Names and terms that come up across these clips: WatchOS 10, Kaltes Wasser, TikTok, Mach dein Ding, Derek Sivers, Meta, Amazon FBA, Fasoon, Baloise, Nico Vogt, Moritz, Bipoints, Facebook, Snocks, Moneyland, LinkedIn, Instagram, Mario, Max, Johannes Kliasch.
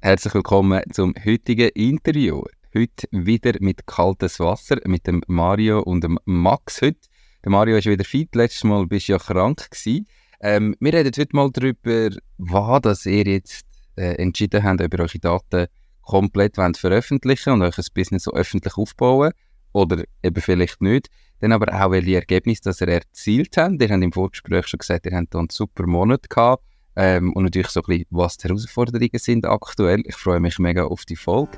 Herzlich willkommen zum heutigen Interview. Heute wieder mit Kaltes Wasser, mit dem Mario und dem Max heute. Der Mario ist wieder fit, letztes Mal bist du ja krank gewesen. Wir reden heute mal darüber, was ihr jetzt entschieden habt, ob ihr eure Daten komplett veröffentlichen wollt und euch ein Business so öffentlich aufbauen oder eben vielleicht nicht. Dann aber auch, welche Ergebnisse das ihr erzielt habt. Ihr habt im Vorgespräch schon gesagt, ihr habt da einen super Monat gehabt. Und natürlich so ein bisschen, was die Herausforderungen sind aktuell. Ich freue mich mega auf die Folge.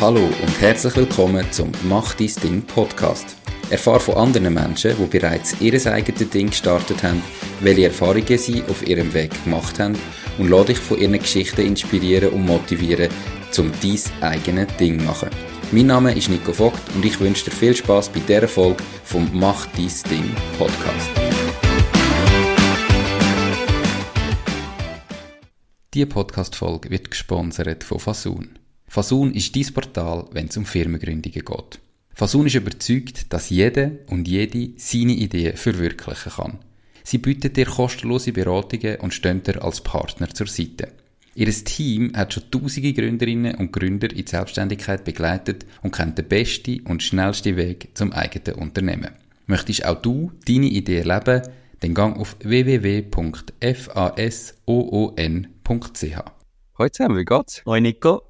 Hallo und herzlich willkommen zum «Mach dein Ding» Podcast. Erfahre von anderen Menschen, die bereits ihr eigenes Ding gestartet haben, welche Erfahrungen sie auf ihrem Weg gemacht haben und lass dich von ihren Geschichten inspirieren und motivieren, um dein eigenes Ding zu machen. Mein Name ist Nico Vogt und ich wünsche dir viel Spass bei dieser Folge vom «Mach dein Ding» Podcast. Diese Podcast-Folge wird gesponsert von Fasoon. Fasoon ist dein Portal, wenn es um Firmengründungen geht. Fasoon ist überzeugt, dass jeder und jede seine Ideen verwirklichen kann. Sie bietet dir kostenlose Beratungen und steht dir als Partner zur Seite. Ihr Team hat schon tausende Gründerinnen und Gründer in die Selbstständigkeit begleitet und kennt den besten und schnellsten Weg zum eigenen Unternehmen. Möchtest auch du deine Idee erleben? Dann gang auf www.fasoon.ch. Hallo zusammen, wie geht's? Hoi Nico,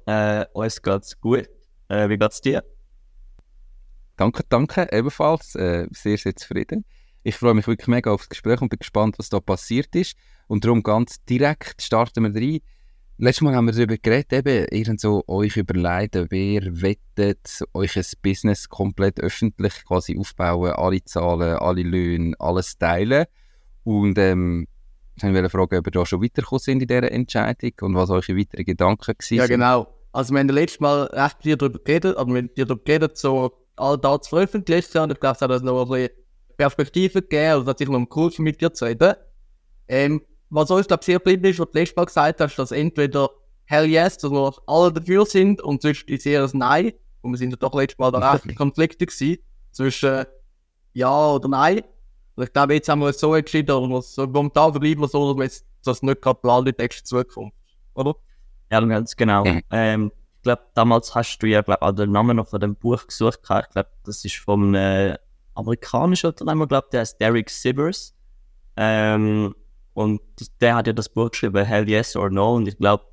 uns geht's gut. Wie geht's dir? Danke, ebenfalls. Sehr, sehr zufrieden. Ich freue mich wirklich mega auf das Gespräch und bin gespannt, was da passiert ist. Und darum ganz direkt starten wir rein. Letztes Mal haben wir darüber geredet, eben euch überlegen, wer wettet, euch ein Business komplett öffentlich quasi aufbauen, alle Zahlen, alle Löhne, alles teilen. Und ich wollte fragen, ob ihr da schon weitergekommen sind in dieser Entscheidung und was eure weiteren Gedanken waren. Ja, genau. Also wir haben letztes Mal recht viel darüber geredet, aber wir haben darüber geredet, so alle Daten zu veröffentlichen. Und ich glaube, es hat uns noch ein bisschen Perspektive gegeben, oder dass ich noch einen Kurs mit dir zu reden. Was uns, glaube ich, sehr blieb ist, was du letztes Mal gesagt hast, dass entweder Hell Yes, dass wir alle dafür sind und sonst ist eher ein Nein. Und wir sind ja doch letztes Mal da recht Konflikte gewesen, zwischen Ja oder Nein. Und ich glaube, jetzt haben wir uns so entschieden, oder so momentan verbleiben wir so, dass das nicht gerade planen in der nächsten Zukunft, oder? Ja, ganz genau. Ich glaube, damals hast du ja auch den Namen noch von dem Buch gesucht. Ich glaube, das ist vom amerikanischen Unternehmer, glaube ich, der heißt Derek Sivers. Und der hat ja das Buch geschrieben, Hell Yes or No. Und ich glaube,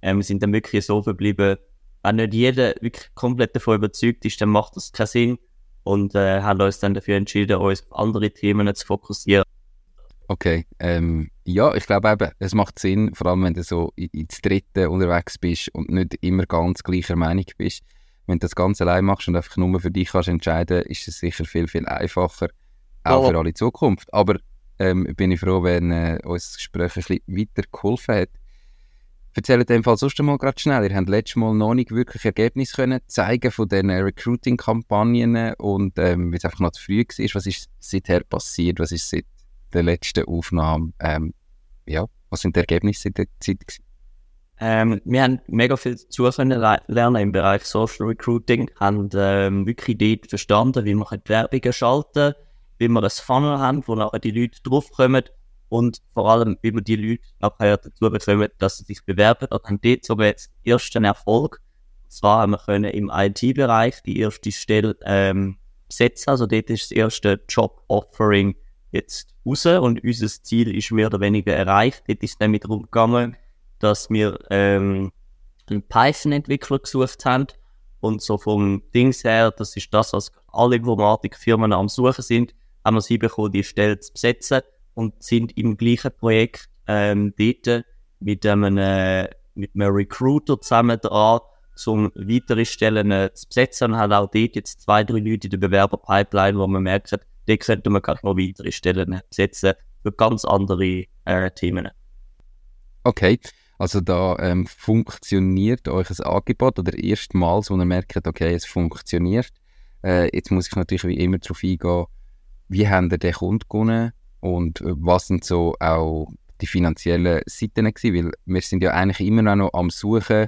wir sind dann wirklich so verblieben, wenn nicht jeder wirklich komplett davon überzeugt ist, dann macht das keinen Sinn. Und haben uns dann dafür entschieden, uns auf andere Themen zu fokussieren. Okay, ja, ich glaube eben, es macht Sinn, vor allem wenn du so ins Dritte unterwegs bist und nicht immer ganz gleicher Meinung bist. Wenn du das ganz allein machst und einfach nur für dich kannst entscheiden, ist es sicher viel, viel einfacher, auch für alle Zukunft. Aber bin ich froh, wenn uns das Gespräch ein bisschen weitergeholfen hat. Erzähl in dem Fall sonst mal gerade schnell. Ihr habt letztes Mal noch nicht wirklich Ergebnisse können zeigen von diesen Recruiting-Kampagnen und weil es einfach noch zu früh war. Was ist seither passiert? Was ist seit der letzten Aufnahme? Was sind die Ergebnisse in der Zeit gewesen? Wir haben mega viel dazu lernen im Bereich Social Recruiting, haben wirklich dort verstanden, wie man Werbung schalten kann, wie man ein Funnel haben, wo nachher die Leute draufkommen und vor allem, wie man die Leute nachher dazu bekommen, dass sie sich bewerben. Und haben dort sogar jetzt den ersten Erfolg. Und zwar haben wir können im IT-Bereich die erste Stelle besetzen, also dort ist das erste Job-Offering jetzt raus und unser Ziel ist mehr oder weniger erreicht. Dort ist es dann mit rumgegangen, dass wir einen Python-Entwickler gesucht haben und so vom Dings her, das ist das, was alle Informatikfirmen am Suchen sind, haben wir es hinbekommen, die Stelle zu besetzen und sind im gleichen Projekt dort mit einem Recruiter zusammen dran, um weitere Stellen zu besetzen und haben auch dort jetzt 2-3 Leute in der Bewerberpipeline, wo man merkt, dort könnte man gerade noch weitere Stellen besetzen für ganz andere Themen. Okay. Also da funktioniert euch ein Angebot oder erstmals, wo ihr merkt, okay, es funktioniert. Jetzt muss ich natürlich wie immer darauf eingehen, wie habt ihr den Kunden gewonnen und was sind so auch die finanziellen Seiten gewesen, weil wir sind ja eigentlich immer noch am Suchen,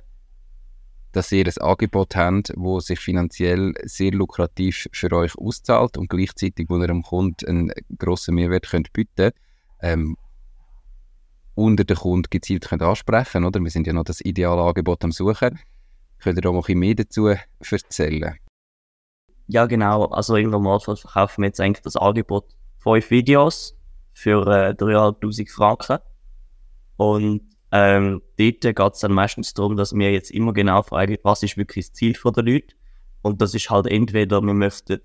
dass ihr ein Angebot habt, das sich finanziell sehr lukrativ für euch auszahlt und gleichzeitig, wo ihr dem Kunden einen grossen Mehrwert könnt bieten könnt. unter den Kunden gezielt ansprechen können. Wir sind ja noch das ideale Angebot am Suchen. Könnt ihr da mal ein bisschen mehr dazu erzählen? Ja, genau. Also im Normalfall verkaufen wir jetzt eigentlich das Angebot 5 Videos für 3'500 Franken. Und dort geht es dann meistens darum, dass wir jetzt immer genau fragen, was ist wirklich das Ziel der Leute. Und das ist halt entweder, wir möchten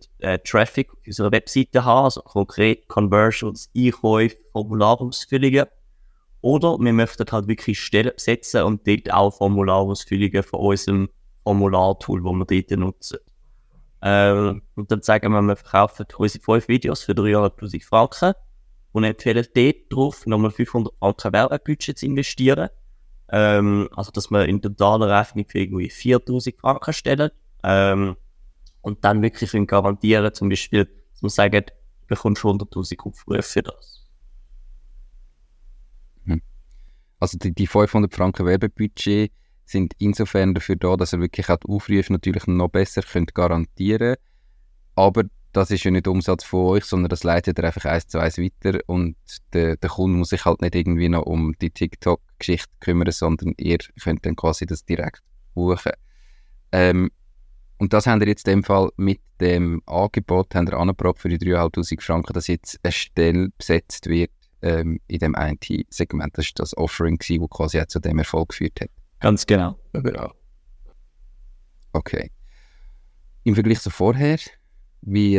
Traffic auf unserer Webseite haben, also konkret Conversions, Einkäufe, Formularausfüllungen. Oder wir möchten halt wirklich Stellen besetzen und dort auch Formularausfüllungen von unserem Formulartool, das wir dort nutzen. Und dann sagen wir, wir verkaufen unsere 5 Videos für 3'500 Franken und empfehlen dort drauf, nochmal 500 Franken Werbebudget zu investieren. Also, dass wir in totaler Rechnung für irgendwie 4'000 Franken stellen. Und dann wirklich garantieren, zum Beispiel, dass man sagt, du bekommst 100'000 Aufrufe für das. Also die 500 Franken Werbebudget sind insofern dafür da, dass ihr wirklich auch die Aufrufe natürlich noch besser könnt garantieren könnt. Aber das ist ja nicht Umsatz von euch, sondern das leitet ihr einfach 1:1 weiter und der Kunde muss sich halt nicht irgendwie noch um die TikTok-Geschichte kümmern, sondern ihr könnt dann quasi das direkt buchen. Und das habt ihr jetzt in dem Fall mit dem Angebot angebracht für die 3'500 Franken, dass jetzt eine Stelle besetzt wird in dem einen Segment. Das war das Offering, das quasi auch zu dem Erfolg geführt hat. Ganz genau. Überall. Okay. Im Vergleich zu vorher, wie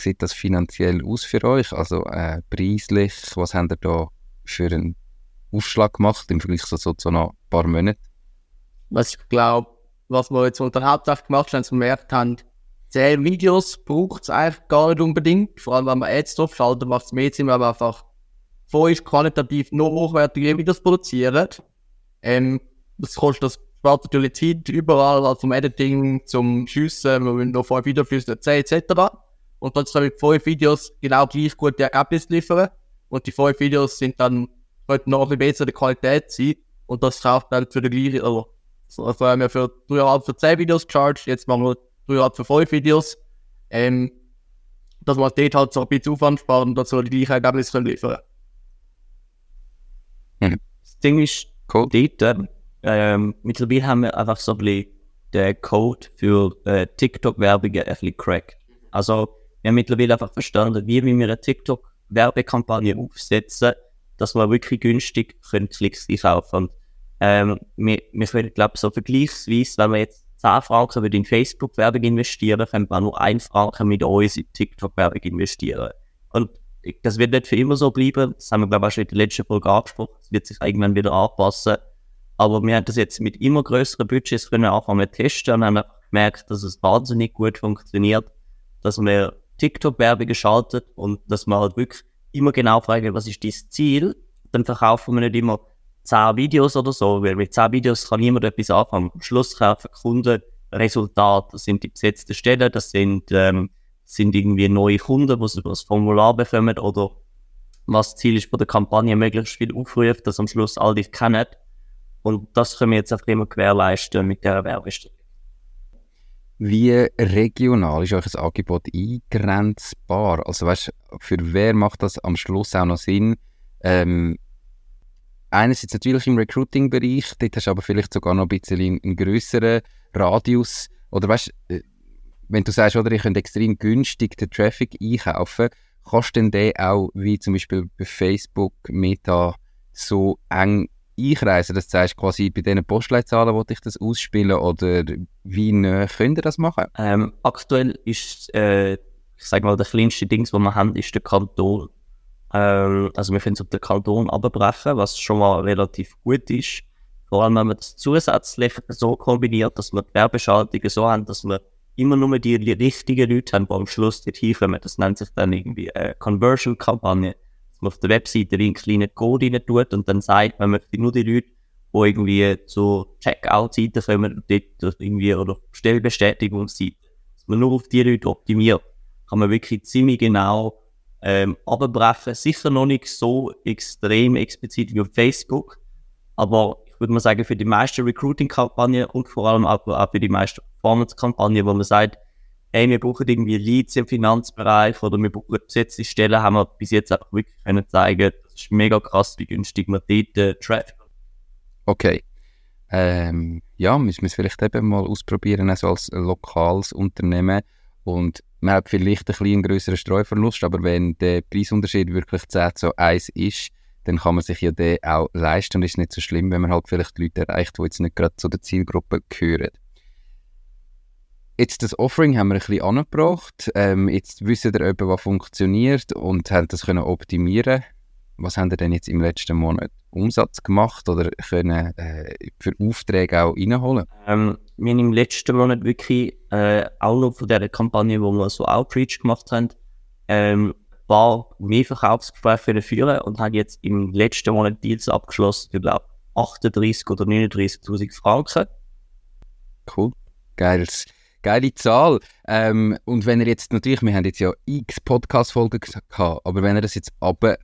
sieht das finanziell aus für euch? Also preislich, was habt ihr da für einen Aufschlag gemacht im Vergleich zu ein paar Monaten? Was ich glaube, was wir jetzt unter Hauptsache gemacht haben, dass wir gemerkt haben, 10 Videos braucht es eigentlich gar nicht unbedingt. Vor allem, wenn wir Ads draufschalten, macht es mehr Sinn, wenn wir einfach vorher qualitativ noch hochwertige Videos produzieren. Das kostet, das spart natürlich Zeit überall, also vom Editing, zum Schiessen, wir müssen noch 5 Videos flüssen, etc. Und trotzdem mit 5 Videos genau gleich gute Ergebnisse liefern. Und die 5 Videos sind dann heute noch ein bisschen besser in der Qualität sein. Und das kauft dann für den gleichen, also vorher haben wir für 3'5 für 10 Videos gecharged, jetzt machen wir 3'5 für 5 Videos. Dass man dort halt so ein bisschen Aufwand sparen und dazu die gleichen Ergebnisse liefern können. Mhm. Das Ding ist, cool. Dort, mittlerweile haben wir einfach so ein bisschen den Code für TikTok-Werbungen ein bisschen cracked. Also, wir haben mittlerweile einfach verstanden, wie wir eine TikTok-Werbekampagne aufsetzen, dass wir wirklich günstig Klicks einkaufen können. Wir können, glaube ich, so vergleichsweise, wenn wir jetzt 10 Franken in Facebook-Werbung investieren, können wir nur 1 Franken mit uns in TikTok-Werbung investieren. Und das wird nicht für immer so bleiben. Das haben wir, glaube ich, auch schon in der letzten Folge angesprochen. Das wird sich irgendwann wieder anpassen. Aber wir haben das jetzt mit immer grösseren Budgets können anfangen zu testen und haben gemerkt, dass es wahnsinnig gut funktioniert, dass wir TikTok-Werbungen schalten und dass wir halt wirklich immer genau fragen, was ist dein Ziel? Dann verkaufen wir nicht immer 10 Videos oder so, weil mit 10 Videos kann niemand etwas anfangen. Am Schluss kaufen Kunden Resultate. Das sind die besetzten Stellen, das sind irgendwie neue Kunden, die sie über das Formular bekommen oder was das Ziel ist von der Kampagne, möglichst viel Aufrufe, dass am Schluss alle dich kennen. Und das können wir jetzt einfach immer gewährleisten mit dieser Werbestrategie. Wie regional ist euch ein Angebot eingrenzbar? Also weißt, für wer macht das am Schluss auch noch Sinn? Einerseits natürlich im Recruiting-Bereich, dort hast du aber vielleicht sogar noch ein bisschen einen grösseren Radius. Oder weißt, wenn du sagst, oder, ich könnte extrem günstig den Traffic einkaufen, kannst du denn den auch, wie zum Beispiel bei Facebook, Meta, so eng einkreisen, dass du sagst, quasi bei diesen Postleitzahlen wollte ich das ausspielen? Oder wie könnt ihr das machen? Aktuell ist, ich sage mal, der kleinste Dings, den wir haben, ist der Kanton. Also wir können es auf den Kanton abbrechen, was schon mal relativ gut ist. Vor allem, wenn man das zusätzlich so kombiniert, dass wir die Werbeschaltungen so haben, dass wir immer nur die richtigen Leute haben, die am Schluss dorthin kommen. Das nennt sich dann irgendwie eine Conversion-Kampagne. Dass man auf der Webseite einen kleinen Code rein tut und dann sagt, man möchte nur die Leute, die irgendwie zu Checkout-Seiten kommen dort irgendwie, oder Bestellbestätigungsseiten. Dass man nur auf die Leute optimiert, kann man wirklich ziemlich genau abbrechen. Sicher noch nicht so extrem explizit wie auf Facebook, aber ich würde mal sagen, für die meisten Recruiting-Kampagnen und vor allem auch für die meisten Performance-Kampagnen, wo man sagt, hey, wir brauchen irgendwie Leads im Finanzbereich oder wir brauchen besetzte Stellen, haben wir bis jetzt einfach wirklich können zeigen, das ist mega krass, wie günstig man dort Traffic. Okay. Ja, müssen wir es vielleicht eben mal ausprobieren, also als lokales Unternehmen. Und man hat vielleicht ein bisschen grösseren Streuverlust, aber wenn der Preisunterschied wirklich 10 zu 1 ist, dann kann man sich ja den auch leisten und ist nicht so schlimm, wenn man halt vielleicht Leute erreicht, die jetzt nicht gerade zu der Zielgruppe gehören. Jetzt das Offering haben wir ein bisschen angebracht. Jetzt wissen wir eben, was funktioniert und haben das können optimieren. Was haben wir denn jetzt im letzten Monat Umsatz gemacht oder können für Aufträge auch reinholen? Wir haben im letzten Monat wirklich auch noch von dieser Kampagne, wo wir so Outreach gemacht haben, ein paar mehr Verkaufsgespräche führen und haben jetzt im letzten Monat Deals abgeschlossen, ich glaube 38 oder 39'000 Franken. Cool, geile Zahl. Und wenn ihr jetzt natürlich, wir haben jetzt ja x Podcast-Folgen gehabt, aber wenn ihr das jetzt abbrecht,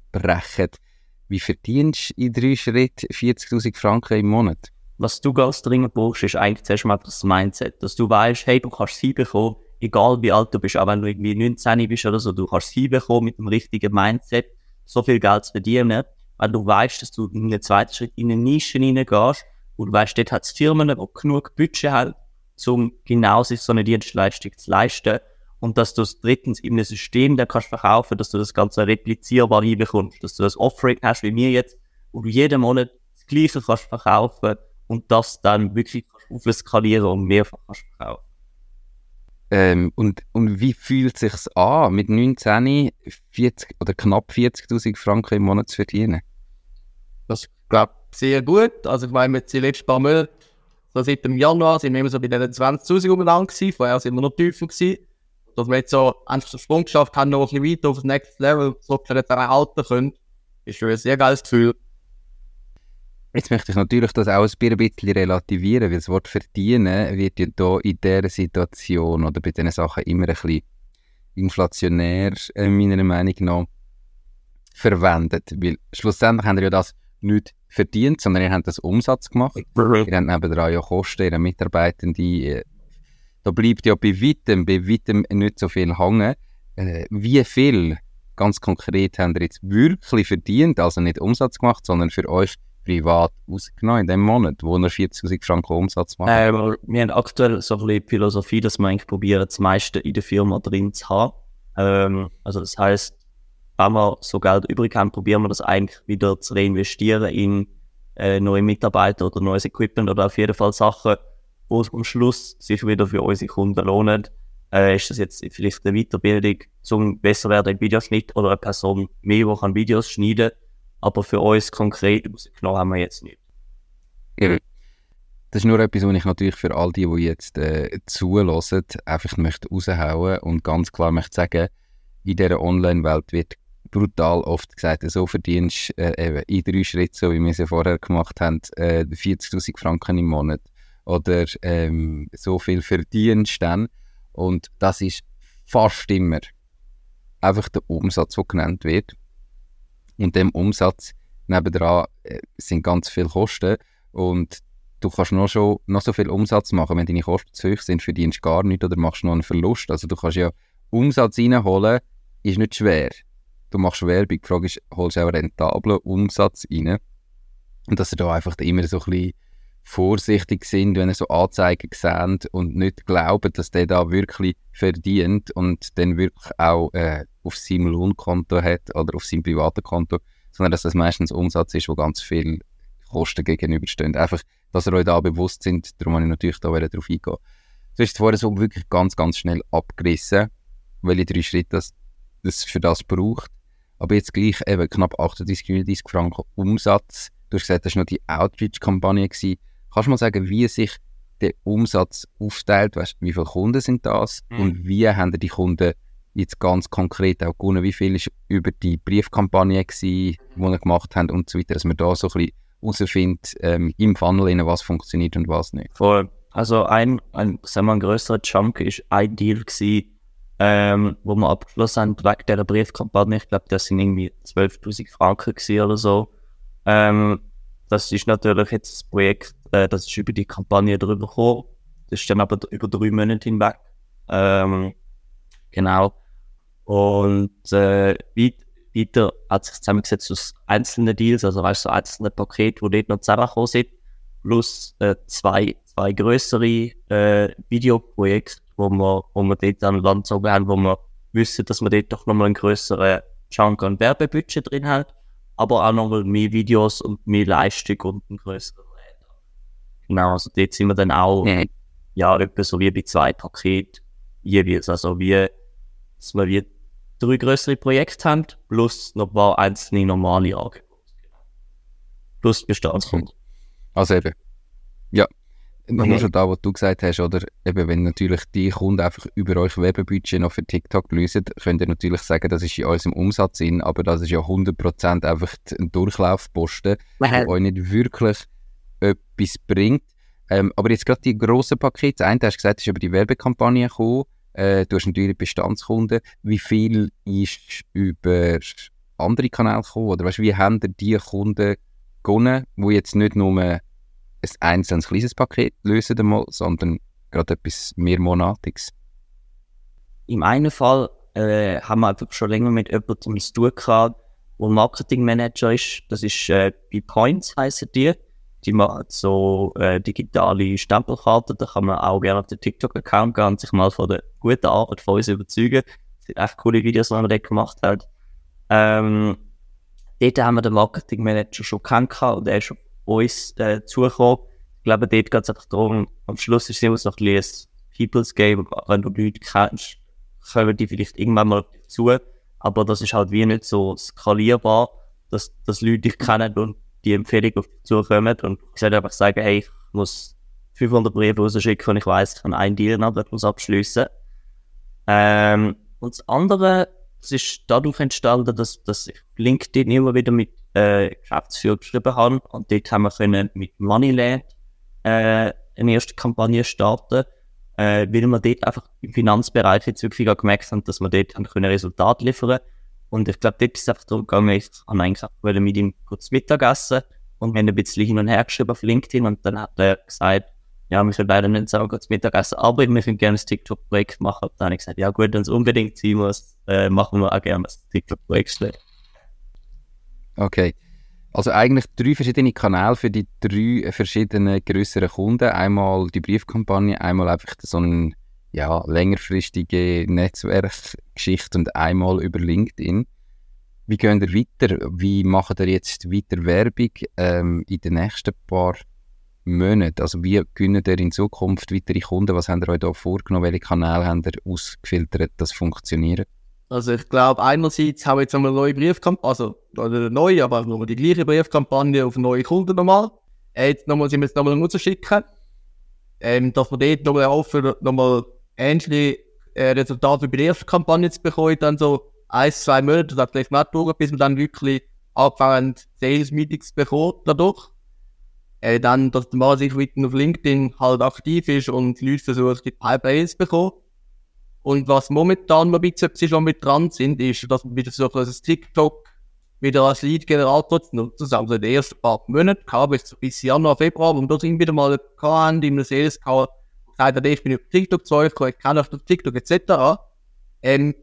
wie verdienst du in 3 Schritten 40'000 Franken im Monat? Was du ganz dringend brauchst, ist eigentlich zuerst mal das Mindset, dass du weißt, hey, du kannst sie bekommen, egal wie alt du bist, auch wenn du irgendwie 19 bist oder so, du kannst sie bekommen mit dem richtigen Mindset, so viel Geld zu verdienen, weil du weißt, dass du in den zweiten Schritt in eine Nische reingehst und du weißt, dort hat es Firmen, die genug Budget haben, um genau sich so eine Dienstleistung zu leisten und dass du es drittens in einem System dann kannst verkaufen, dass du das Ganze replizierbar hinbekommst, dass du das Offering hast wie wir jetzt, wo du jeden Monat das Gleiche kannst verkaufen und das dann wirklich aufskalieren und mehrfach kannst verkaufen. Und wie fühlt es sich an, mit 19 40 oder knapp 40'000 Franken im Monat zu verdienen? Das glaube ich sehr gut. Also ich meine, die letzten paar Monate, so seit dem Januar sind wir immer so bei diesen 20'000 umeinander gewesen, vorher sind wir noch tiefer gewesen. Dass wir jetzt so einen Sprung geschafft haben, noch ein bisschen weiter auf das nächste Level, so dass wir das erhalten können, ist schon ein sehr geiles Gefühl. Jetzt möchte ich natürlich das auch ein bisschen relativieren, weil das Wort «verdienen» wird ja hier in dieser Situation oder bei diesen Sachen immer ein bisschen inflationär, meiner Meinung nach, verwendet. Weil schlussendlich haben wir ja das nicht verdient, sondern ihr habt das Umsatz gemacht. Ihr habt nebenan ja Kosten, ihr habt Mitarbeitende. Da bleibt ja bei weitem nicht so viel hängen. Wie viel, ganz konkret, habt ihr jetzt wirklich verdient, also nicht Umsatz gemacht, sondern für euch privat ausgenommen in dem Monat, wo ihr 40'000 Franken Umsatz macht? Wir haben aktuell so ein bisschen die Philosophie, dass wir eigentlich probieren, das meiste in der Firma drin zu haben. Also das heisst, wenn wir so Geld übrig haben, probieren wir das eigentlich wieder zu reinvestieren in neue Mitarbeiter oder neues Equipment oder auf jeden Fall Sachen, wo es am Schluss sich wieder für unsere Kunden lohnt. Ist das jetzt vielleicht eine Weiterbildung zum besser werden im Videoschnitt oder eine Person mehr, die kann Videos schneiden kann. Aber für uns konkret genau haben wir jetzt nicht. Das ist nur etwas, was ich natürlich für all die, die jetzt zuhören, einfach möchte raushauen und ganz klar möchte sagen, in dieser Online-Welt wird brutal oft gesagt, so verdienst du in 3 Schritten, so wie wir es vorher gemacht haben, 40'000 Franken im Monat. Oder so viel verdienst du dann. Und das ist fast immer einfach der Umsatz, der genannt wird. Und dem Umsatz nebendran sind ganz viele Kosten. Und du kannst noch so viel Umsatz machen. Wenn deine Kosten zu hoch sind, verdienst du gar nichts oder machst noch einen Verlust. Also du kannst ja Umsatz reinholen, ist nicht schwer. Du machst Werbung. Die Frage ist, holst du auch rentablen Umsatz rein? Und dass ihr da einfach immer so ein bisschen vorsichtig sind, wenn ihr so Anzeigen seht und nicht glaubt, dass der da wirklich verdient und dann wirklich auch auf seinem Lohnkonto hat oder auf seinem privaten Konto, sondern dass das meistens Umsatz ist, wo ganz viele Kosten gegenüberstehen. Einfach, dass ihr euch da bewusst sind, darum wollte ich natürlich da darauf eingehen. So ist es vorher so wirklich ganz, ganz schnell abgerissen, welche 3 Schritte das für das braucht. Aber jetzt gleich eben knapp 38 Franken Umsatz. Du hast gesagt, das war noch die Outreach-Kampagne. Kannst du mal sagen, wie sich der Umsatz aufteilt? Weißt, wie viele Kunden sind das? Und wie haben die Kunden jetzt ganz konkret auch gewonnen? Wie viel war über die Briefkampagne, die wir gemacht haben und so weiter? Dass man da so ein bisschen herausfindet, im Funnel, was funktioniert und was nicht. Voll. Also ein grösserer Jump war ein Deal, wo wir abgeschlossen haben wegen dieser Briefkampagne. Ich glaube, das waren irgendwie 12'000 Franken oder so. Das ist natürlich jetzt das Projekt, das ist über die Kampagne drüber gekommen. Das ist dann aber über 3 Monate hinweg. Genau. Und Anbieter hat sich zusammengesetzt aus einzelnen Deals, also weißt du, so einzelne Pakete, die nicht noch zusammengekommen sind, plus zwei größere Videoprojekte, wo wir dort an Land gezogen haben, wo wir wissen, dass wir dort doch nochmal einen größeren Chunk an Werbebudget drin haben, aber auch nochmal mehr Videos und mehr Leistung und einen größeren Räder. Genau, also dort sind wir dann auch ja, etwa so wie bei zwei Paketen jeweils, also wie, dass wir wie drei größere Projekte haben, plus noch ein paar einzelne normale Angebote. Plus Bestandskunden. Okay. Also eben, ja, nur schon da, was du gesagt hast, oder? Eben, wenn natürlich die Kunden einfach über euch Werbebudget noch für TikTok lösen, könnt ihr natürlich sagen, das ist in unserem Umsatz Sinn, aber das ist ja 100% einfach ein Durchlaufposten, der euch nicht wirklich etwas bringt. Aber jetzt gerade die grossen Pakete, das eine, du hast gesagt, ist über die Werbekampagne gekommen, du hast natürlich Bestandskunden. Wie viel ist über andere Kanäle gekommen? Oder weißt, wie haben die Kunden gewonnen, die jetzt nicht nur ein einzelnes kleines Paket lösen, einmal, sondern gerade etwas mehrmonatiges? Im einen Fall haben wir einfach schon länger mit jemandem zu tun gehabt, der Marketingmanager ist. Das ist Bipoints, heissen die. Die machen so digitale Stempelkarten, da kann man auch gerne auf den TikTok-Account gehen und sich mal von der guten Arbeit von uns überzeugen. Das sind echt coole Videos, die man dort gemacht hat. Dort haben wir den Marketingmanager schon kennengelernt und er ist auf uns zugekommen. Ich glaube, dort geht es einfach darum, am Schluss ist es immer so ein bisschen ein People's Game. Wenn du Leute kennst, kommen die vielleicht irgendwann mal dazu. Aber das ist halt wie nicht so skalierbar, dass Leute dich kennen und die Empfehlung auf dich zukommen. Und ich sollte einfach sagen, hey, ich muss 500 Briefe rausschicken und ich weiss, ich kann einen Deal noch abschliessen. Und das andere, das ist dadurch entstanden, dass ich LinkedIn immer wieder mit Geschäftsführern geschrieben habe. Und dort haben wir können mit Moneyland eine erste Kampagne starten, weil wir dort einfach im Finanzbereich jetzt wirklich gemerkt haben, dass wir dort haben Resultate liefern können. Und ich glaube, dort ist es einfach darum gegangen, ich habe eigentlich mit ihm kurz Mittagessen und wir haben ein bisschen hin und her geschrieben auf LinkedIn und dann hat er gesagt, ja, wir können leider nicht sagen, kurz Mittagessen, aber wir können gerne ein TikTok-Projekt machen. Und dann habe ich gesagt, ja gut, wenn es unbedingt sein muss, machen wir auch gerne ein TikTok-Projekt. Okay, also eigentlich drei verschiedene Kanäle für die drei verschiedenen grösseren Kunden. Einmal die Briefkampagne, einmal einfach so ein längerfristige Netzwerkgeschichte und einmal über LinkedIn. Wie gehen ihr weiter? Wie macht ihr jetzt weiter Werbung in den nächsten paar Monaten? Also wie gewinnt ihr in Zukunft weitere Kunden? Was habt ihr euch da vorgenommen? Welche Kanäle habt ihr ausgefiltert, dass funktioniert? Also ich glaube, einerseits haben wir jetzt eine neue Briefkampagne, aber nur die gleiche Briefkampagne auf neue Kunden nochmal. Jetzt nochmal sind wir jetzt nochmal rausschicken. Dass wir dort nochmal hoffen, nochmal ähnliche Resultate wie bei der ersten Kampagne zu bekommen, dann so 1-2 Monate, das vielleicht nicht dauern, bis wir dann wirklich angefangen haben, Sales-Meetings bekommen dadurch. Dann, dass der Mann sich weiter auf LinkedIn halt aktiv ist und die Leute versuchen, die Pipeline zu bekommen. Und was momentan mal ein bisschen schon mit dran sind, ist, dass wir wieder versuchen, das TikTok wieder als Lead-Generator zu nutzen. Das haben wir in den ersten paar Monaten gehabt, bis Januar, Februar, wo wir dort wieder mal hatten, in einem Sales-Call, gesagt haben, ich bin auf TikTok zu euch, ich kenne euch auf TikTok etc. Aber seit einem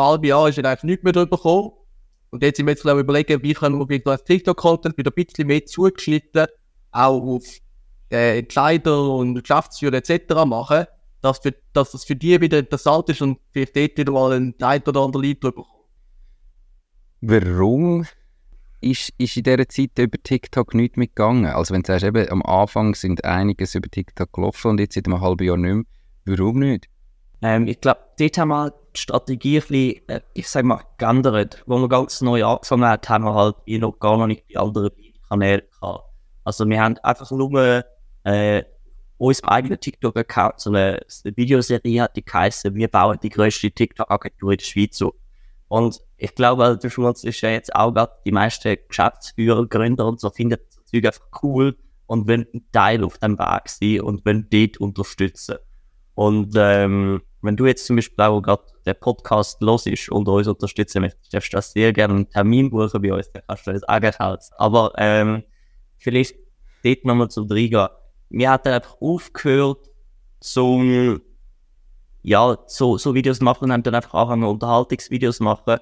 halben Jahr ist eigentlich nichts mehr drüber gekommen. Und jetzt sind wir jetzt überlegen, wie können wir das TikTok-Content wieder ein bisschen mehr zugeschnitten, auch auf Entscheider und Geschäftsführer etc. machen, dass das für die wieder interessant ist und vielleicht dort wieder mal ein Leid oder andere Lead drüber kommt. Warum ist in dieser Zeit über TikTok nichts mehr gegangen? Also wenn du sagst, eben, am Anfang sind einiges über TikTok gelaufen und jetzt seit einem halben Jahr nicht mehr. Warum nicht? Ich glaube, dort haben wir die Strategie ein bisschen, ich sage mal, geändert. Als wir ganz neu angefangen haben, haben wir halt noch gar nicht die anderen Kanäle gehabt. Also wir haben einfach nur unserem eigenen TikTok-Account, so eine Videoserie hat die geheißen, wir bauen die grösste TikTok-Agentur in der Schweiz auf. Und ich glaube, also, der Schmutz ist ja jetzt auch gerade die meisten Geschäftsführer, Gründer und so finden das Zeug einfach cool und wollen ein Teil auf dem Weg sein und wollen dort unterstützen. Und wenn du jetzt zum Beispiel auch gerade den Podcast hörst und uns unterstützen möchtest, darfst du das sehr gerne einen Termin buchen bei uns, dann kannst du das auch gerne halten. Aber vielleicht dort nochmal zum Reingehen. Wir haben einfach aufgehört, so Videos machen und haben dann einfach angefangen, Unterhaltungsvideos machen.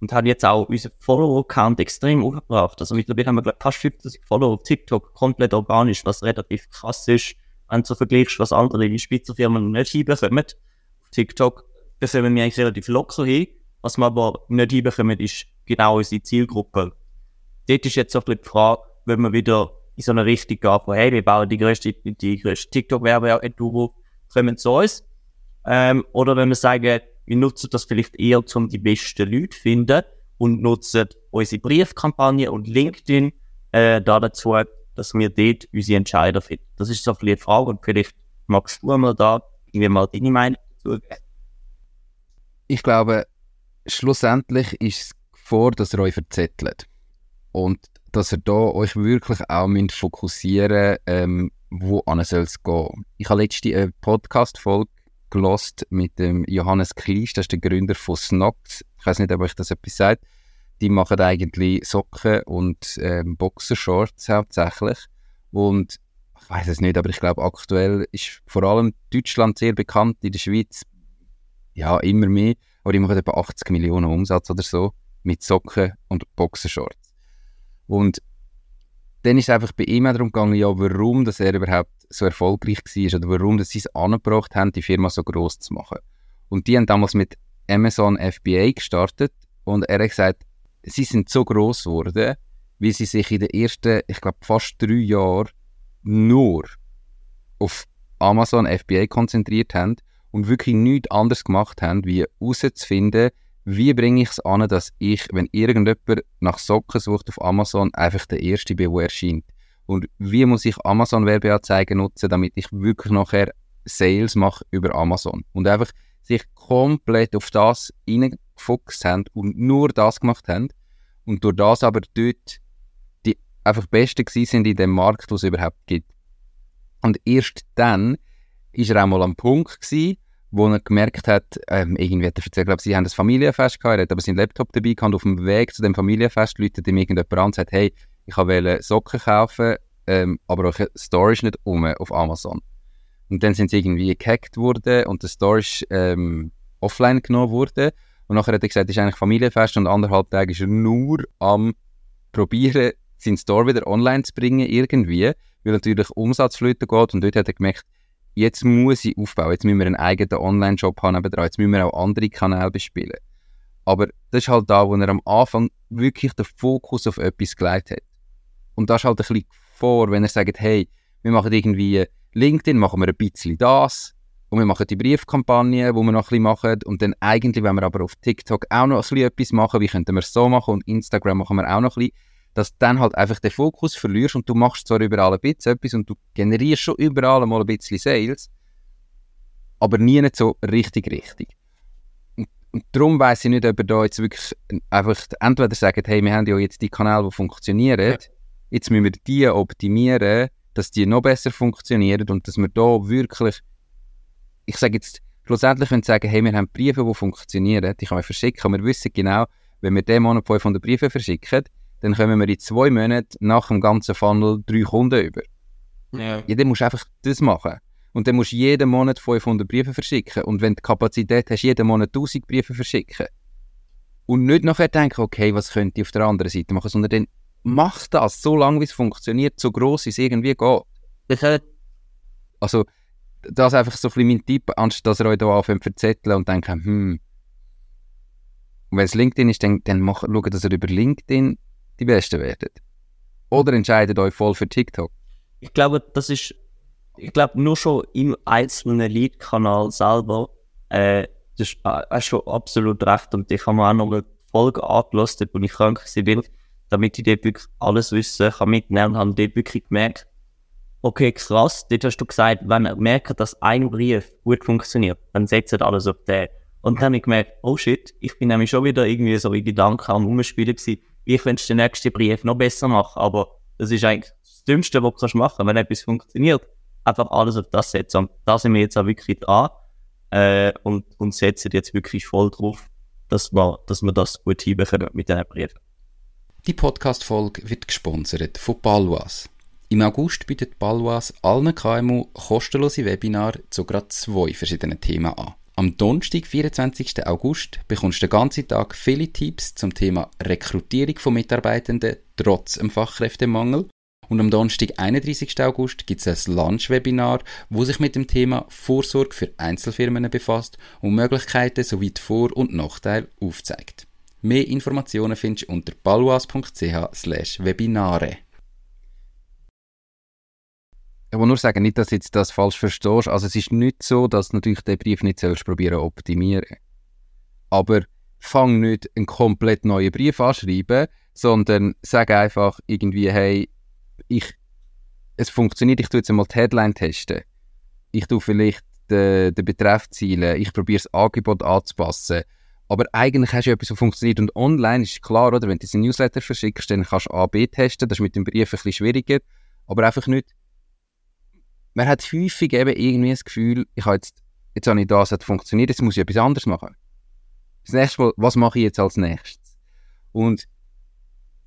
und haben jetzt auch unseren Follower-Account extrem hochgebracht. Also mittlerweile haben wir glaub, fast 50 Follower auf TikTok, komplett organisch, was relativ krass ist, wenn du vergleichst, was andere in Spitzenfirmen nicht hinbekommen. Auf TikTok bekommen wir eigentlich relativ locker hin. Was wir aber nicht hinbekommen, ist genau unsere Zielgruppe. Dort ist jetzt auch die Frage, wenn wir wieder in so eine Richtung gehen, wo hey, wir bauen die größte TikTok-Werbeagentur, kommen zu uns. Oder wenn wir sagen, wir nutzen das vielleicht eher, um die besten Leute zu finden und nutzen unsere Briefkampagne und LinkedIn dazu, dass wir dort unsere Entscheider finden. Das ist so eine Frage und vielleicht magst du mal da irgendwie mal deine Meinung dazu geben. Ich glaube, schlussendlich ist es vor, dass ihr euch verzettelt und dass ihr da euch wirklich auch fokussieren müsst, wo soll es gehen. Ich habe letzte eine Podcast-Folge gehört mit dem Johannes Kliasch, das ist der Gründer von Snocks. Ich weiß nicht, ob euch das etwas sagt. Die machen eigentlich Socken und Boxershorts hauptsächlich. Und ich weiß es nicht, aber ich glaube, aktuell ist vor allem Deutschland sehr bekannt, in der Schweiz ja immer mehr. Aber die machen etwa 80 Millionen Umsatz oder so mit Socken und Boxershorts. Und dann ist es einfach bei ihm auch darum gegangen, ja, warum dass er überhaupt so erfolgreich war oder warum dass sie es angebracht haben, die Firma so gross zu machen. Und die haben damals mit Amazon FBA gestartet und er hat gesagt, sie sind so gross geworden, weil sie sich in den ersten, ich glaube fast 3 Jahren nur auf Amazon FBA konzentriert haben und wirklich nichts anderes gemacht haben, wie herauszufinden, wie bringe ich es an, dass ich, wenn irgendjemand nach Socken sucht auf Amazon, einfach der Erste bin, der erscheint. Und wie muss ich Amazon-Werbeanzeigen nutzen, damit ich wirklich nachher Sales mache über Amazon. Und einfach sich komplett auf das hineingefuchst haben und nur das gemacht haben. Und durch das aber dort die einfach Besten gewesen sind in dem Markt, den es überhaupt gibt. Und erst dann war er auch mal am Punkt gewesen, wo er gemerkt hat, irgendwie hat er erzählt, glaube, sie haben ein Familienfest gehabt, er hat aber seinen Laptop dabei gehabt, auf dem Weg zu dem Familienfest läutet ihm irgendjemand an und sagt, hey, ich wollte Socken kaufen, aber eure Store ist nicht um auf Amazon. Und dann sind sie irgendwie gehackt worden und der Store ist offline genommen worden. Und nachher hat er gesagt, es ist eigentlich Familienfest und 1,5 Tage ist er nur am probieren, seinen Store wieder online zu bringen irgendwie, weil natürlich Umsatzflöte geht und dort hat er gemerkt, jetzt muss ich aufbauen, jetzt müssen wir einen eigenen Online-Shop haben, jetzt müssen wir auch andere Kanäle bespielen. Aber das ist halt da, wo er am Anfang wirklich den Fokus auf etwas gelegt hat. Und das ist halt ein bisschen vor, wenn er sagt, hey, wir machen irgendwie LinkedIn, machen wir ein bisschen das und wir machen die Briefkampagne, die wir noch ein bisschen machen und dann eigentlich, wenn wir aber auf TikTok auch noch ein bisschen etwas machen, wie könnten wir es so machen und Instagram machen wir auch noch ein bisschen, dass dann halt einfach den Fokus verlierst und du machst zwar überall ein bisschen etwas und du generierst schon überall mal ein bisschen Sales, aber nie nicht so richtig. Und darum weiss ich nicht, ob er da jetzt wirklich einfach entweder sagt, hey, wir haben ja jetzt die Kanäle, die funktionieren, jetzt müssen wir die optimieren, dass die noch besser funktionieren und dass wir da wirklich, ich sage jetzt, schlussendlich können wir sagen, hey, wir haben Briefe, die funktionieren, die können wir verschicken, wir wissen genau, wenn wir diesen Monat 500 Briefe verschicken, dann kommen wir in 2 Monaten nach dem ganzen Funnel 3 Kunden über. Yeah. Ja, dann musst du einfach das machen. Und dann musst du jeden Monat 500 Briefe verschicken. Und wenn du die Kapazität hast, jeden Monat 1000 Briefe verschicken. Und nicht nachher denken, okay, was könnte ich auf der anderen Seite machen, sondern dann mach das, so lange wie es funktioniert, so gross wie es irgendwie geht. Also, das ist einfach so ein bisschen mein Tipp, anstatt dass ihr euch hier anfängt zu verzetteln und denkt, Und wenn es LinkedIn ist, dann schaut, dass ihr über LinkedIn die Besten werden. Oder entscheidet euch voll für TikTok. Ich glaube, das ist, nur schon im einzelnen Lead-Kanal selber, das ist schon absolut recht. Und ich habe mir auch noch eine Folge angelassen, wo ich krank war, damit ich dort wirklich alles wissen kann, mitnehmen und habe dort wirklich gemerkt, okay, krass, dort hast du gesagt, wenn ihr merkt, dass ein Brief gut funktioniert, dann setzt alles auf den. Und dann habe ich gemerkt, oh shit, ich bin nämlich schon wieder irgendwie so in Gedanken am Rumspielen gewesen, ich wünsche den nächsten Brief noch besser machen, aber das ist eigentlich das Dümmste, was du machen kannst, wenn etwas funktioniert. Einfach alles auf das setzen. Und da sind wir jetzt auch wirklich dran und setzen jetzt wirklich voll drauf, dass wir das gut hinbekommen mit diesen Briefen. Die Podcast-Folge wird gesponsert von Baloise. Im August bietet Baloise allen KMU kostenlose Webinare zu gerade 2 verschiedenen Themen an. Am Donnerstag, 24. August, bekommst du den ganzen Tag viele Tipps zum Thema Rekrutierung von Mitarbeitenden trotz dem Fachkräftemangel. Und am Donnerstag, 31. August, gibt es ein Lunch-Webinar, wo sich mit dem Thema Vorsorge für Einzelfirmen befasst und Möglichkeiten sowie die Vor- und Nachteile aufzeigt. Mehr Informationen findest du unter baloise.ch/webinare. Ich will nur sagen, nicht, dass du jetzt das falsch verstehst. Also es ist nicht so, dass du natürlich den Brief nicht probieren optimieren. Aber fang nicht einen komplett neuen Brief anschreiben, sondern sag einfach irgendwie, hey, es funktioniert, ich tue jetzt einmal die Headline testen. Ich tue vielleicht den Betreff zielen, ich probiere das Angebot anzupassen. Aber eigentlich hast du etwas, was funktioniert. Und online ist klar, oder? Wenn du diesen Newsletter verschickst, dann kannst du A/B testen. Das ist mit dem Brief ein bisschen schwieriger. Aber einfach nicht. Man hat häufig eben irgendwie das Gefühl, ich habe jetzt habe ich das, hat funktioniert, jetzt muss ich etwas anderes machen. Das nächste Mal, was mache ich jetzt als nächstes? Und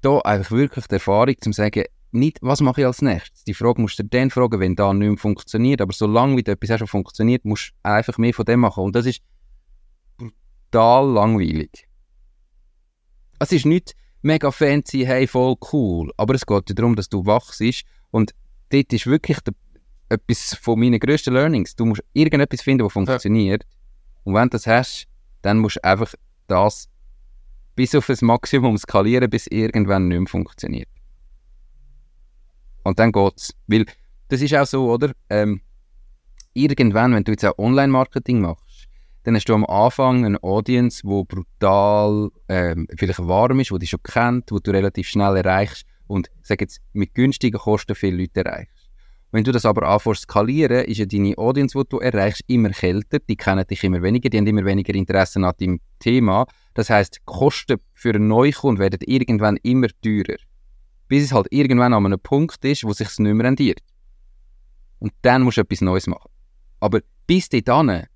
da einfach wirklich die Erfahrung, um zu sagen, nicht, was mache ich als nächstes? Die Frage musst du dir dann fragen, wenn das nicht mehr funktioniert. Aber solange wie etwas schon funktioniert, musst du einfach mehr von dem machen. Und das ist brutal langweilig. Es ist nicht mega fancy, hey, voll cool. Aber es geht darum, dass du wachst. Und dort ist wirklich etwas von meinen grössten Learnings. Du musst irgendetwas finden, das funktioniert. Ja. Und wenn du das hast, dann musst du einfach das bis auf das Maximum skalieren, bis irgendwann nicht mehr funktioniert. Und dann geht's. Weil das ist auch so, oder? Irgendwann, wenn du jetzt auch Online-Marketing machst, dann hast du am Anfang eine Audience, die brutal vielleicht warm ist, die dich schon kennt, die du relativ schnell erreichst und sag jetzt, mit günstigen Kosten viele Leute erreichst. Wenn du das aber anfängst zu skalieren, ist ja deine Audience, die du erreichst, immer kälter. Die kennen dich immer weniger, die haben immer weniger Interesse an deinem Thema. Das heisst, die Kosten für einen Neukunden werden irgendwann immer teurer. Bis es halt irgendwann an einem Punkt ist, wo es sich nicht mehr rendiert. Und dann musst du etwas Neues machen. Aber bis dahin,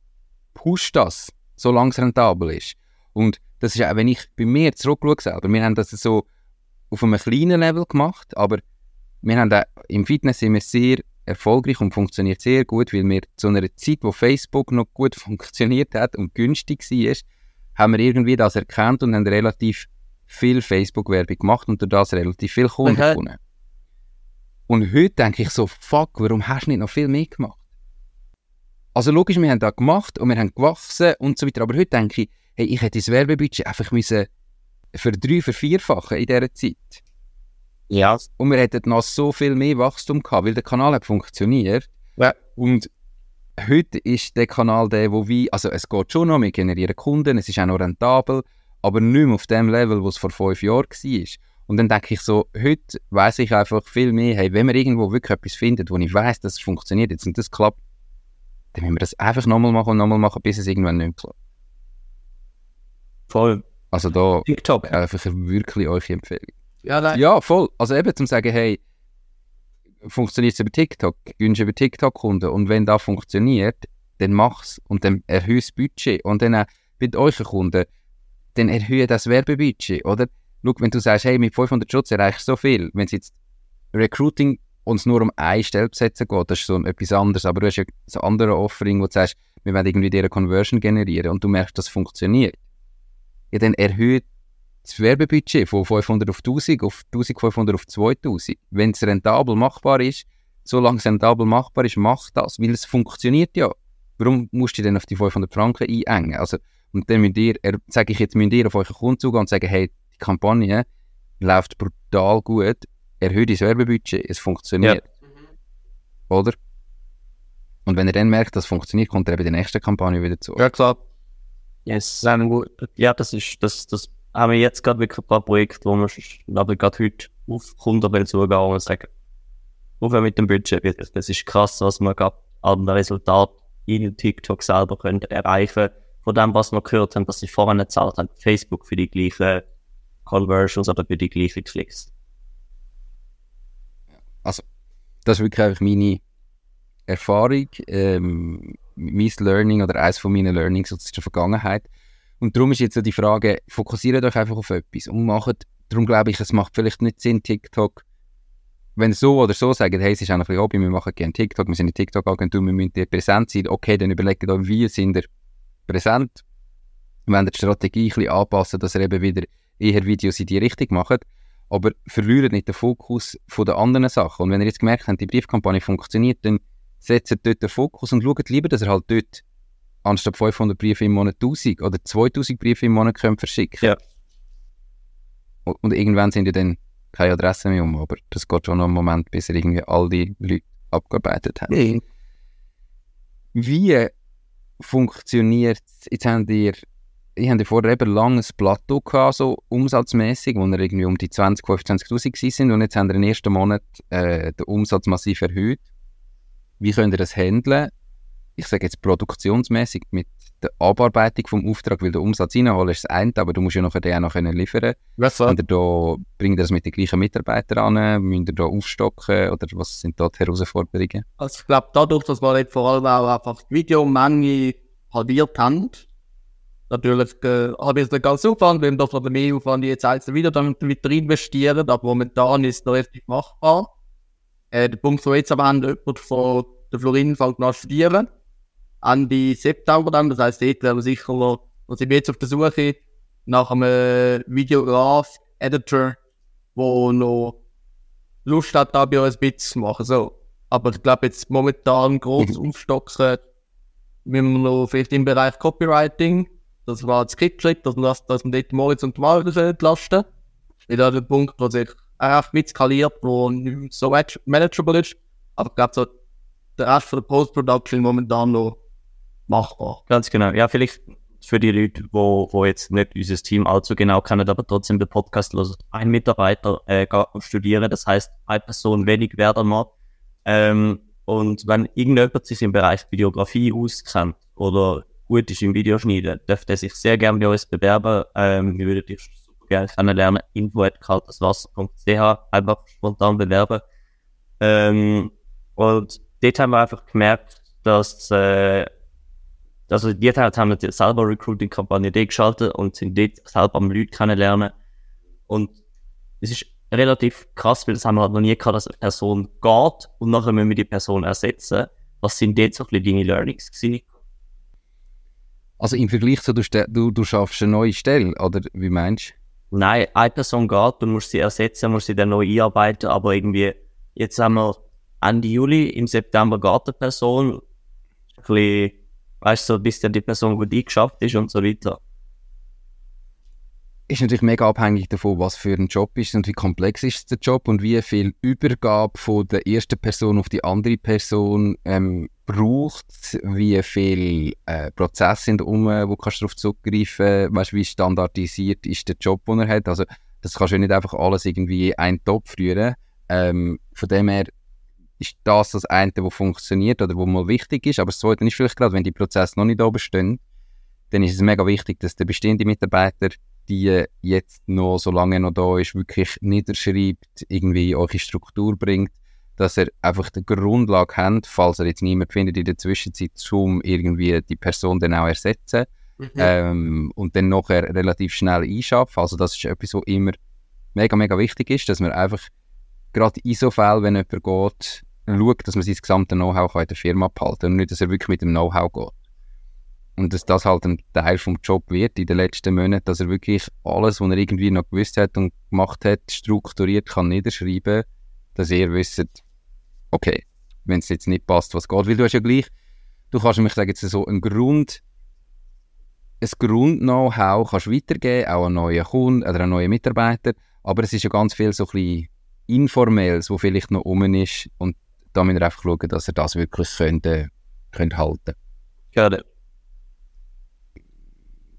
push das, solange es rentabel ist. Und das ist auch, wenn ich bei mir zurückschaue selber, wir haben das so auf einem kleinen Level gemacht, aber wir haben auch im Fitness sind wir sehr erfolgreich und funktioniert sehr gut, weil wir zu einer Zeit, wo Facebook noch gut funktioniert hat und günstig war, haben wir irgendwie das erkannt und haben relativ viel Facebook-Werbung gemacht und durch das relativ viele Kunden gewonnen. Und heute denke ich so, fuck, warum hast du nicht noch viel mehr gemacht? Also logisch, wir haben das gemacht und wir haben gewachsen und so weiter, aber heute denke ich, hey, ich hätte das Werbebudget einfach müssen verdreifachen in dieser Zeit. Ja. Und wir hätten noch so viel mehr Wachstum gehabt, weil der Kanal hat funktioniert. Ja. Und heute ist der Kanal der, wo wir, also es geht schon noch, wir generieren Kunden, es ist auch noch rentabel, aber nicht mehr auf dem Level, wo es vor 5 Jahren war. Und dann denke ich so, heute weiss ich einfach viel mehr, hey, wenn wir irgendwo wirklich etwas finden, wo ich weiss, dass es funktioniert jetzt und das klappt, dann müssen wir das einfach nochmal machen, bis es irgendwann nicht mehr klappt. Voll. Also da einfach wirklich euch empfehlen. Ja, nein. Ja, voll. Also eben zum sagen, hey, funktioniert es über TikTok? Gönnst über TikTok-Kunden? Und wenn das funktioniert, dann mach's und dann erhöhe das Budget. Und dann mit euren Kunden, dann erhöhe das Werbebudget, oder? Schau, wenn du sagst, hey, mit 500 Schutz erreichst du so viel. Wenn es jetzt Recruiting uns nur um eine Stelle besetzen geht, das ist so etwas anderes. Aber du hast ja ein anderes Offering, wo du sagst, wir wollen irgendwie eine Conversion generieren und du merkst, das funktioniert. Ja, dann erhöht das Werbebudget von 500 auf 1000, auf 1500 auf 2000. Wenn es rentabel machbar ist, solange es rentabel machbar ist, mach das, weil es funktioniert ja. Warum musst du dann auf die 500 Franken einengen? Also, und dann müsst ihr auf euren Kunden zugehen und sagen, hey, die Kampagne läuft brutal gut, erhöht das Werbebudget, es funktioniert. Ja. Oder? Und wenn ihr dann merkt, dass es funktioniert, kommt ihr bei der nächsten Kampagne wieder zu. Ja, klar. Yes. Ja, das ist das haben wir jetzt gerade wirklich ein paar Projekte, wo wir gerade heute auf Kunden zugehen und sagen, aufhören mit dem Budget, das ist krass, was wir gerade an Resultaten in TikTok selber können erreichen können. Von dem, was wir gehört haben, dass sie vorher nicht gezahlt haben, Facebook für die gleichen Conversions oder für die gleichen Klicks. Also, das ist wirklich einfach meine Erfahrung, mein Learning oder eines von meinen Learnings aus der Vergangenheit. Und darum ist jetzt so die Frage, fokussiert euch einfach auf etwas und macht, darum glaube ich, es macht vielleicht nicht Sinn, TikTok, wenn ihr so oder so sagt, hey, es ist einfach ein Hobby, wir machen gerne TikTok, wir sind eine TikTok-Agentur, wir müssen präsent sein, okay, dann überlegt euch, wie sind ihr präsent. Wir wollen die Strategie ein bisschen anpassen, dass ihr eben wieder eher Videos in die Richtung macht. Aber verliert nicht den Fokus von den anderen Sachen. Und wenn ihr jetzt gemerkt habt, die Briefkampagne funktioniert, dann setzt dort den Fokus und schaut lieber, dass ihr halt dort anstatt 500 Briefe im Monat 1000 oder 2000 Briefe im Monat könnt verschicken könnt. Ja. Und irgendwann sind ja dann keine Adressen mehr um, aber das geht schon noch einen Moment, bis ihr irgendwie all die Leute abgearbeitet habt. Ja. Wie funktioniert es? Jetzt habt ihr, ich hatte vorher eben ein langes Plateau gehabt, so umsatzmässig, wo wir irgendwie um die 20.000, 25.000 waren und jetzt haben wir im ersten Monat den Umsatz massiv erhöht. Wie könnt ihr das handeln? Ich sage jetzt produktionsmässig mit der Abarbeitung vom Auftrag, weil der Umsatz reinholen ist das eine, aber du musst ja nachher den auch noch liefern können. Bringt ihr das mit den gleichen Mitarbeitern an? Müsst ihr da aufstocken? Oder was sind da die Herausforderungen? Also ich glaube, dadurch, dass wir jetzt vor allem auch einfach die Videomenge halbiert haben, natürlich habe ich es nicht ganz Aufwand, weil wir dürfen mehr Aufwand jetzt einzeln wieder investieren, aber momentan ist es noch relativ machbar. Der Punkt, wo jetzt aber haben, jemand von der Florin fängt an studieren, Ende September dann, das heisst, dort werden wir sicher noch, und sind jetzt auf der Suche nach einem Videograf-Editor, der noch Lust hat, da bei uns ein bisschen zu machen. So. Aber ich glaube, jetzt momentan groß aufstocken, müssen wir noch vielleicht im Bereich Copywriting, das war das Skriptschritt, dass wir dort Moritz und Mario entlasten. Weil da der Punkt, wo sich einfach mitskaliert, wo nicht so manageable ist. Aber ich glaube, so der Rest von der Post-Production momentan noch machbar. Ganz genau. Ja, vielleicht für die Leute, die jetzt nicht unser Team allzu genau kennen, aber trotzdem den Podcast hören. Ein Mitarbeiter studieren, das heisst, eine Person wenig werden macht. Und wenn irgendjemand sich im Bereich Videografie auskennt oder gut ist im Videoschneiden, dürfte er sich sehr gerne bei uns bewerben. Wir würden dich super gerne kennenlernen. info@kalteswasser.ch einfach spontan bewerben. Und dort haben wir einfach gemerkt, dass also die haben wir selber Recruiting-Kampagne geschaltet und sind dort selber am Leute kennenlernen. Und es ist relativ krass, weil das haben wir halt noch nie gehabt, dass eine Person geht und nachher müssen wir die Person ersetzen. Was sind dort so ein bisschen deine Learnings gewesen? Also im Vergleich zu, du schaffst eine neue Stelle, oder wie meinst du? Nein, eine Person geht, du musst sie ersetzen, musst sie dann neu einarbeiten, aber irgendwie, jetzt haben wir Ende Juli, im September geht eine Person, ein bisschen, weißt du, bis dann die Person gut eingeschafft ist und so weiter. Ist natürlich mega abhängig davon, was für ein Job ist und wie komplex ist der Job und wie viel Übergabe von der ersten Person auf die andere Person braucht, wie viele Prozesse sind um, wo kannst du darauf zugreifen, weißt, wie standardisiert ist der Job, den er hat. Also das kannst du nicht einfach alles irgendwie in einen Topf rühren. Von dem her ist das eine, was funktioniert oder was mal wichtig ist, aber das zweite ist vielleicht gerade, wenn die Prozesse noch nicht oben stehen, dann ist es mega wichtig, dass der bestehende Mitarbeiter die jetzt noch, solange er noch da ist, wirklich niederschreibt, irgendwie eure Struktur bringt, dass er einfach die Grundlage hat, falls er jetzt niemand findet in der Zwischenzeit, um irgendwie die Person dann auch ersetzen und dann nachher relativ schnell einschafft. Also das ist etwas, was immer mega, mega wichtig ist, dass man einfach gerade in so Fällen, wenn jemand geht, schaut, dass man sein gesamtes Know-how in der Firma behalten kann und nicht, dass er wirklich mit dem Know-how geht. Und dass das halt ein Teil vom Job wird in den letzten Monaten, dass er wirklich alles, was er irgendwie noch gewusst hat und gemacht hat, strukturiert kann niederschreiben, dass ihr wisst, okay, wenn es jetzt nicht passt, was geht. Weil du hast ja gleich, du kannst nämlich sagen, jetzt so ein Grund-Know-how kannst weitergeben, auch an neuen Kunden oder an neuen Mitarbeiter, aber es ist ja ganz viel so ein bisschen Informelles, was vielleicht noch rum ist und da müssen wir einfach schauen, dass ihr das wirklich könnt halten. Gerne.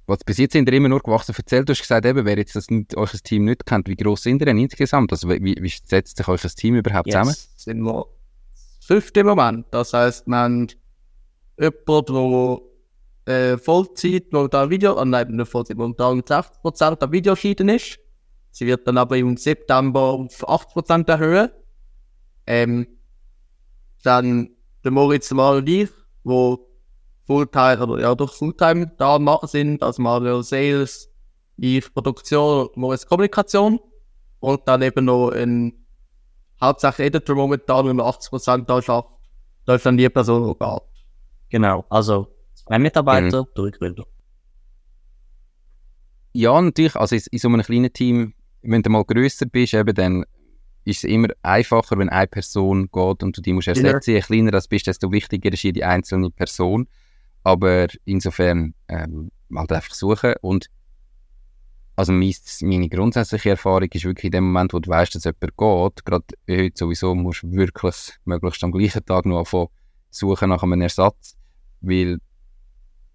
Was bis jetzt sind ihr immer nur gewachsen. Erzähl, du hast gesagt, eben, wer jetzt das nicht, euer Team nicht kennt, wie gross sind ihr denn insgesamt? Also wie setzt sich euer Team überhaupt zusammen? Jetzt sind wir 5. im Moment. Das heisst, wir haben jemanden, der Vollzeit momentan momentan 60% an Video geschieden ist. Sie wird dann aber im September auf 8% erhöhen. Dann der Moritz, Mario und ich, wo Fulltime oder ja durch Fulltime da machen sind, also Mario Sales, ich Produktion und Moritz Kommunikation und dann eben noch ein hauptsächlich Editor momentan, wenn man 80% da schafft, da ist dann die Person, die geht. Genau, also Ein Mitarbeiter, Durchgründer. Ja, natürlich. Also in so einem kleinen Team, wenn du mal grösser bist, eben dann ist es immer einfacher, wenn eine Person geht und du die musst ersetzen. Je kleiner das bist, desto wichtiger ist jede einzelne Person. Aber insofern halt einfach suchen. Und also meine grundsätzliche Erfahrung ist wirklich in dem Moment, wo du weißt, dass jemand geht, gerade heute sowieso, musst du wirklich möglichst am gleichen Tag noch anfangen suchen nach einem Ersatz, weil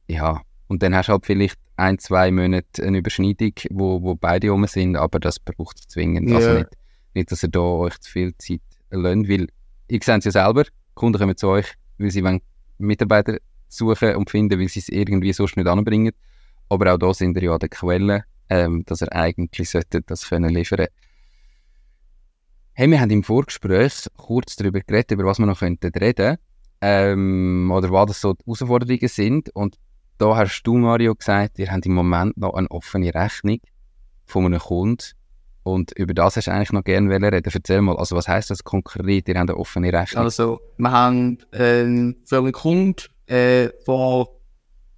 ja, und dann hast du halt vielleicht 1-2 Monate eine Überschneidung, wo beide rum sind, aber das braucht es zwingend. Yeah. Also nicht, dass ihr da euch zu viel Zeit lasst, weil ihr seht es ja selber, Kunden kommen zu euch, weil sie Mitarbeiter suchen und finden, weil sie es irgendwie sonst nicht anbringen. Aber auch da sind ihr ja an der Quelle, dass ihr eigentlich das können liefern können. Hey, wir haben im Vorgespräch kurz darüber geredet, über was wir noch reden könnten, oder was das so die Herausforderungen sind. Und da hast du, Mario, gesagt, ihr habt im Moment noch eine offene Rechnung von einem Kunden. Und über das hast du eigentlich noch gerne reden. Erzähl mal, also was heisst das konkret, ihr habt eine offene Rechnung? Also, wir haben für einen Kunden vor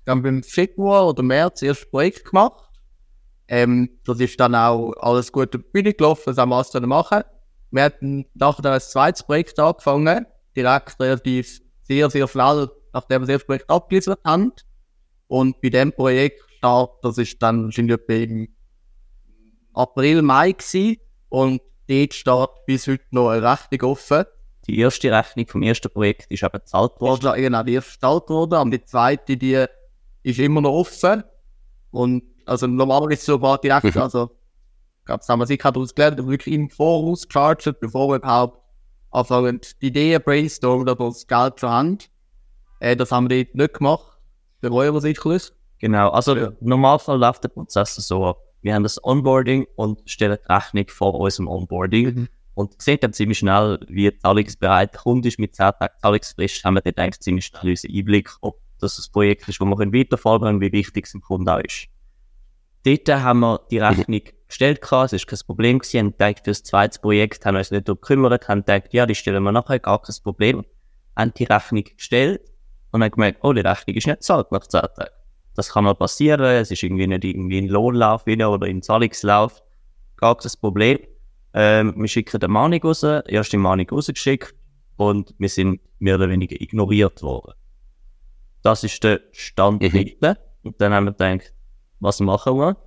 im Februar oder März erst Projekt gemacht. Das ist dann auch alles gut über die Bühne gelaufen, das haben wir alles machen. Wir hatten nachher dann ein zweites Projekt angefangen, direkt relativ sehr, sehr schnell, nachdem wir das erste Projekt abgeliefert haben. Und bei diesem Projektstart, das war dann wahrscheinlich im April, Mai gewesen, und dort steht bis heute noch eine Rechnung offen. Die erste Rechnung vom ersten Projekt ist eben bezahlt worden. Genau, die erste bezahlt worden, aber die zweite, die ist immer noch offen. Und also normalerweise sogar direkt, also ich glaube, das haben wir sicher ausgelernt, aber wirklich im Voraus gecharged, bevor wir überhaupt anfangen, die Ideen brainstormen oder das Geld schon haben. Das haben wir dort nicht gemacht. Bereuen wir sicherlich. Genau, also ja. Im Normalfall läuft der Prozess so ab. Wir haben das Onboarding und stellen die Rechnung vor unserem Onboarding. Und sehen dann ziemlich schnell, wie zahlungsbereit der Kunde ist. Mit 10 Tagen Zahlungsfrist haben wir dann eigentlich ziemlich schnell unseren Einblick, ob das ein Projekt ist, wo wir weiterfahren können, wie wichtig es dem Kunden auch ist. Dort haben wir die Rechnung gestellt, es war kein Problem gewesen. Wir haben gedacht, für das zweite Projekt haben wir uns nicht darum gekümmert, haben gedacht, ja, die stellen wir nachher, gar kein Problem. Haben die Rechnung gestellt. Und dann gemerkt, oh, die Rechnung ist nicht bezahlt nach 10 Tagen. Das kann mal passieren, es ist irgendwie nicht im Lohnlauf oder im Zahlungslauf. Gar kein Problem. Wir schicken eine Mahnung raus, erst die Mahnung rausgeschickt und wir sind mehr oder weniger ignoriert worden. Das ist der Stand heute. Und dann haben wir gedacht, was machen wir?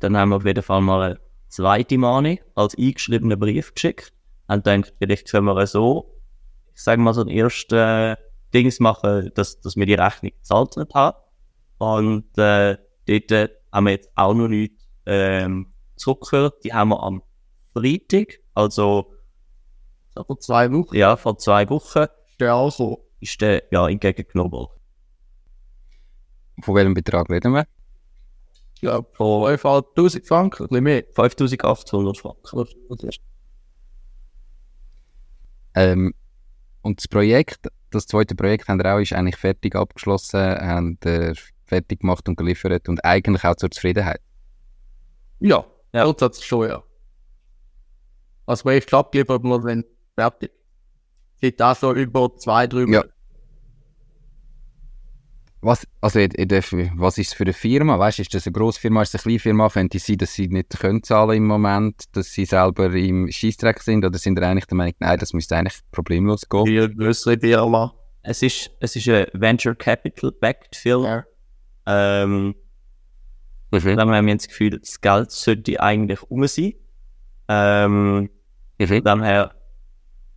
Dann haben wir auf jeden Fall mal eine zweite Mahnung als eingeschriebenen Brief geschickt. Und dann gedacht, vielleicht können wir so, ich sage mal so den ersten Dings machen, dass wir die Rechnung bezahlt haben. Und dort haben wir jetzt auch noch nichts zurückgehört. Die haben wir am Freitag, also vor 2 Wochen. Ja, vor 2 Wochen. Ist der auch so? Ist der, ja, entgegengenommen. Von welchem Betrag reden wir? Ja, von 5'000 Franken, ein bisschen mehr. 5'800 Franken. Und das Projekt, das zweite Projekt haben wir auch, ist eigentlich fertig abgeschlossen, haben fertig gemacht und geliefert und eigentlich auch zur Zufriedenheit. Ja, grundsätzlich schon, ja. Als Projekt abgeliefert, wenn fertig. Sieht auch so über 2-3 Monate. Ja. Was ist es für eine Firma? Weißt, ist das eine grosse Firma, ist das eine kleine Firma? Könnte es sein, dass sie nicht können zahlen im Moment, dass sie selber im Scheissdreck sind? Oder sind sie eigentlich der Meinung, nein, das müsste eigentlich problemlos gehen? Viel größere Firma. Es ist eine Venture Capital-backed Firma. Ja. Dann haben wir das Gefühl, das Geld sollte eigentlich rum sein. Daher,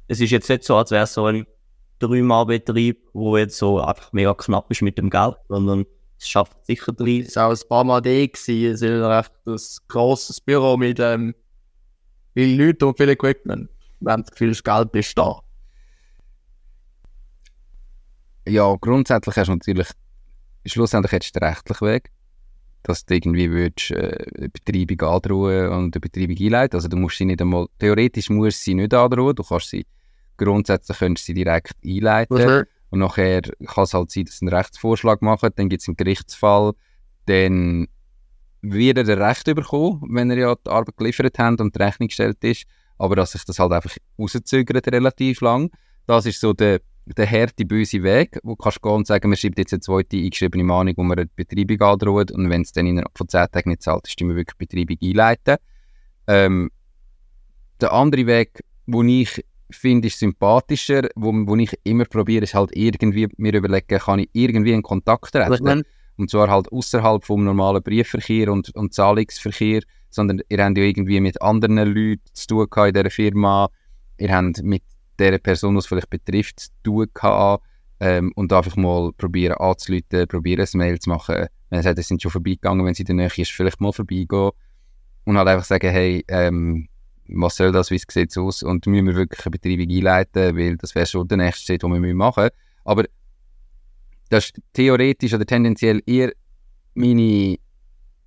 es ist jetzt nicht so, als wäre es so ein 3-Mann-Betrieb, wo jetzt so einfach mega knapp ist mit dem Geld, sondern es schafft sicher 3. Es war auch ein paar Mal gewesen. Es ist echt ein grosses Büro mit vielen Leuten und viel Equipment, wenn das Gefühl, das Geld ist da. Ja, grundsätzlich hast du natürlich, schlussendlich hättest du den rechtlichen Weg, dass du irgendwie würdest, eine Betreibung androhen und eine Betreibung einleiten. Also du musst sie nicht einmal, theoretisch musst du sie nicht androhen, du kannst sie grundsätzlich könntest du sie direkt einleiten. Okay. Und nachher kann es halt sein, dass sie einen Rechtsvorschlag machen, dann gibt es einen Gerichtsfall, dann wird er Recht bekommen, wenn er ja die Arbeit geliefert hat und die Rechnung gestellt ist, aber dass sich das halt einfach rauszögert relativ lang. Das ist so der der harte, böse Weg, wo du kannst gehen und sagen, man schreibt jetzt eine zweite eingeschriebene Mahnung, wo man die Betreibung androht, und wenn es dann innerhalb von 10 Tagen nicht zahlt, dann müssen wir wirklich die Betreibung einleiten. Der andere Weg, den ich finde, ist sympathischer, wo ich immer probiere, ist halt irgendwie mir überlegen, kann ich irgendwie einen Kontakt retten? Und zwar halt außerhalb vom normalen Briefverkehr und Zahlungsverkehr, sondern ihr habt ja irgendwie mit anderen Leuten zu tun gehabt in dieser Firma, ihr habt mit der Person, die es vielleicht betrifft, zu tun gehabt, und einfach mal probieren anzuleiten, probieren ein Mail zu machen. Wenn sie sagt, sie sind schon vorbeigegangen, wenn sie in der Nähe ist, vielleicht mal vorbeigehen und halt einfach sagen, hey, was soll das, wie sieht es aus, und müssen wir wirklich eine Betreibung einleiten, weil das wäre schon der nächste Schritt, den wir machen müssen. Aber das ist theoretisch oder tendenziell eher meine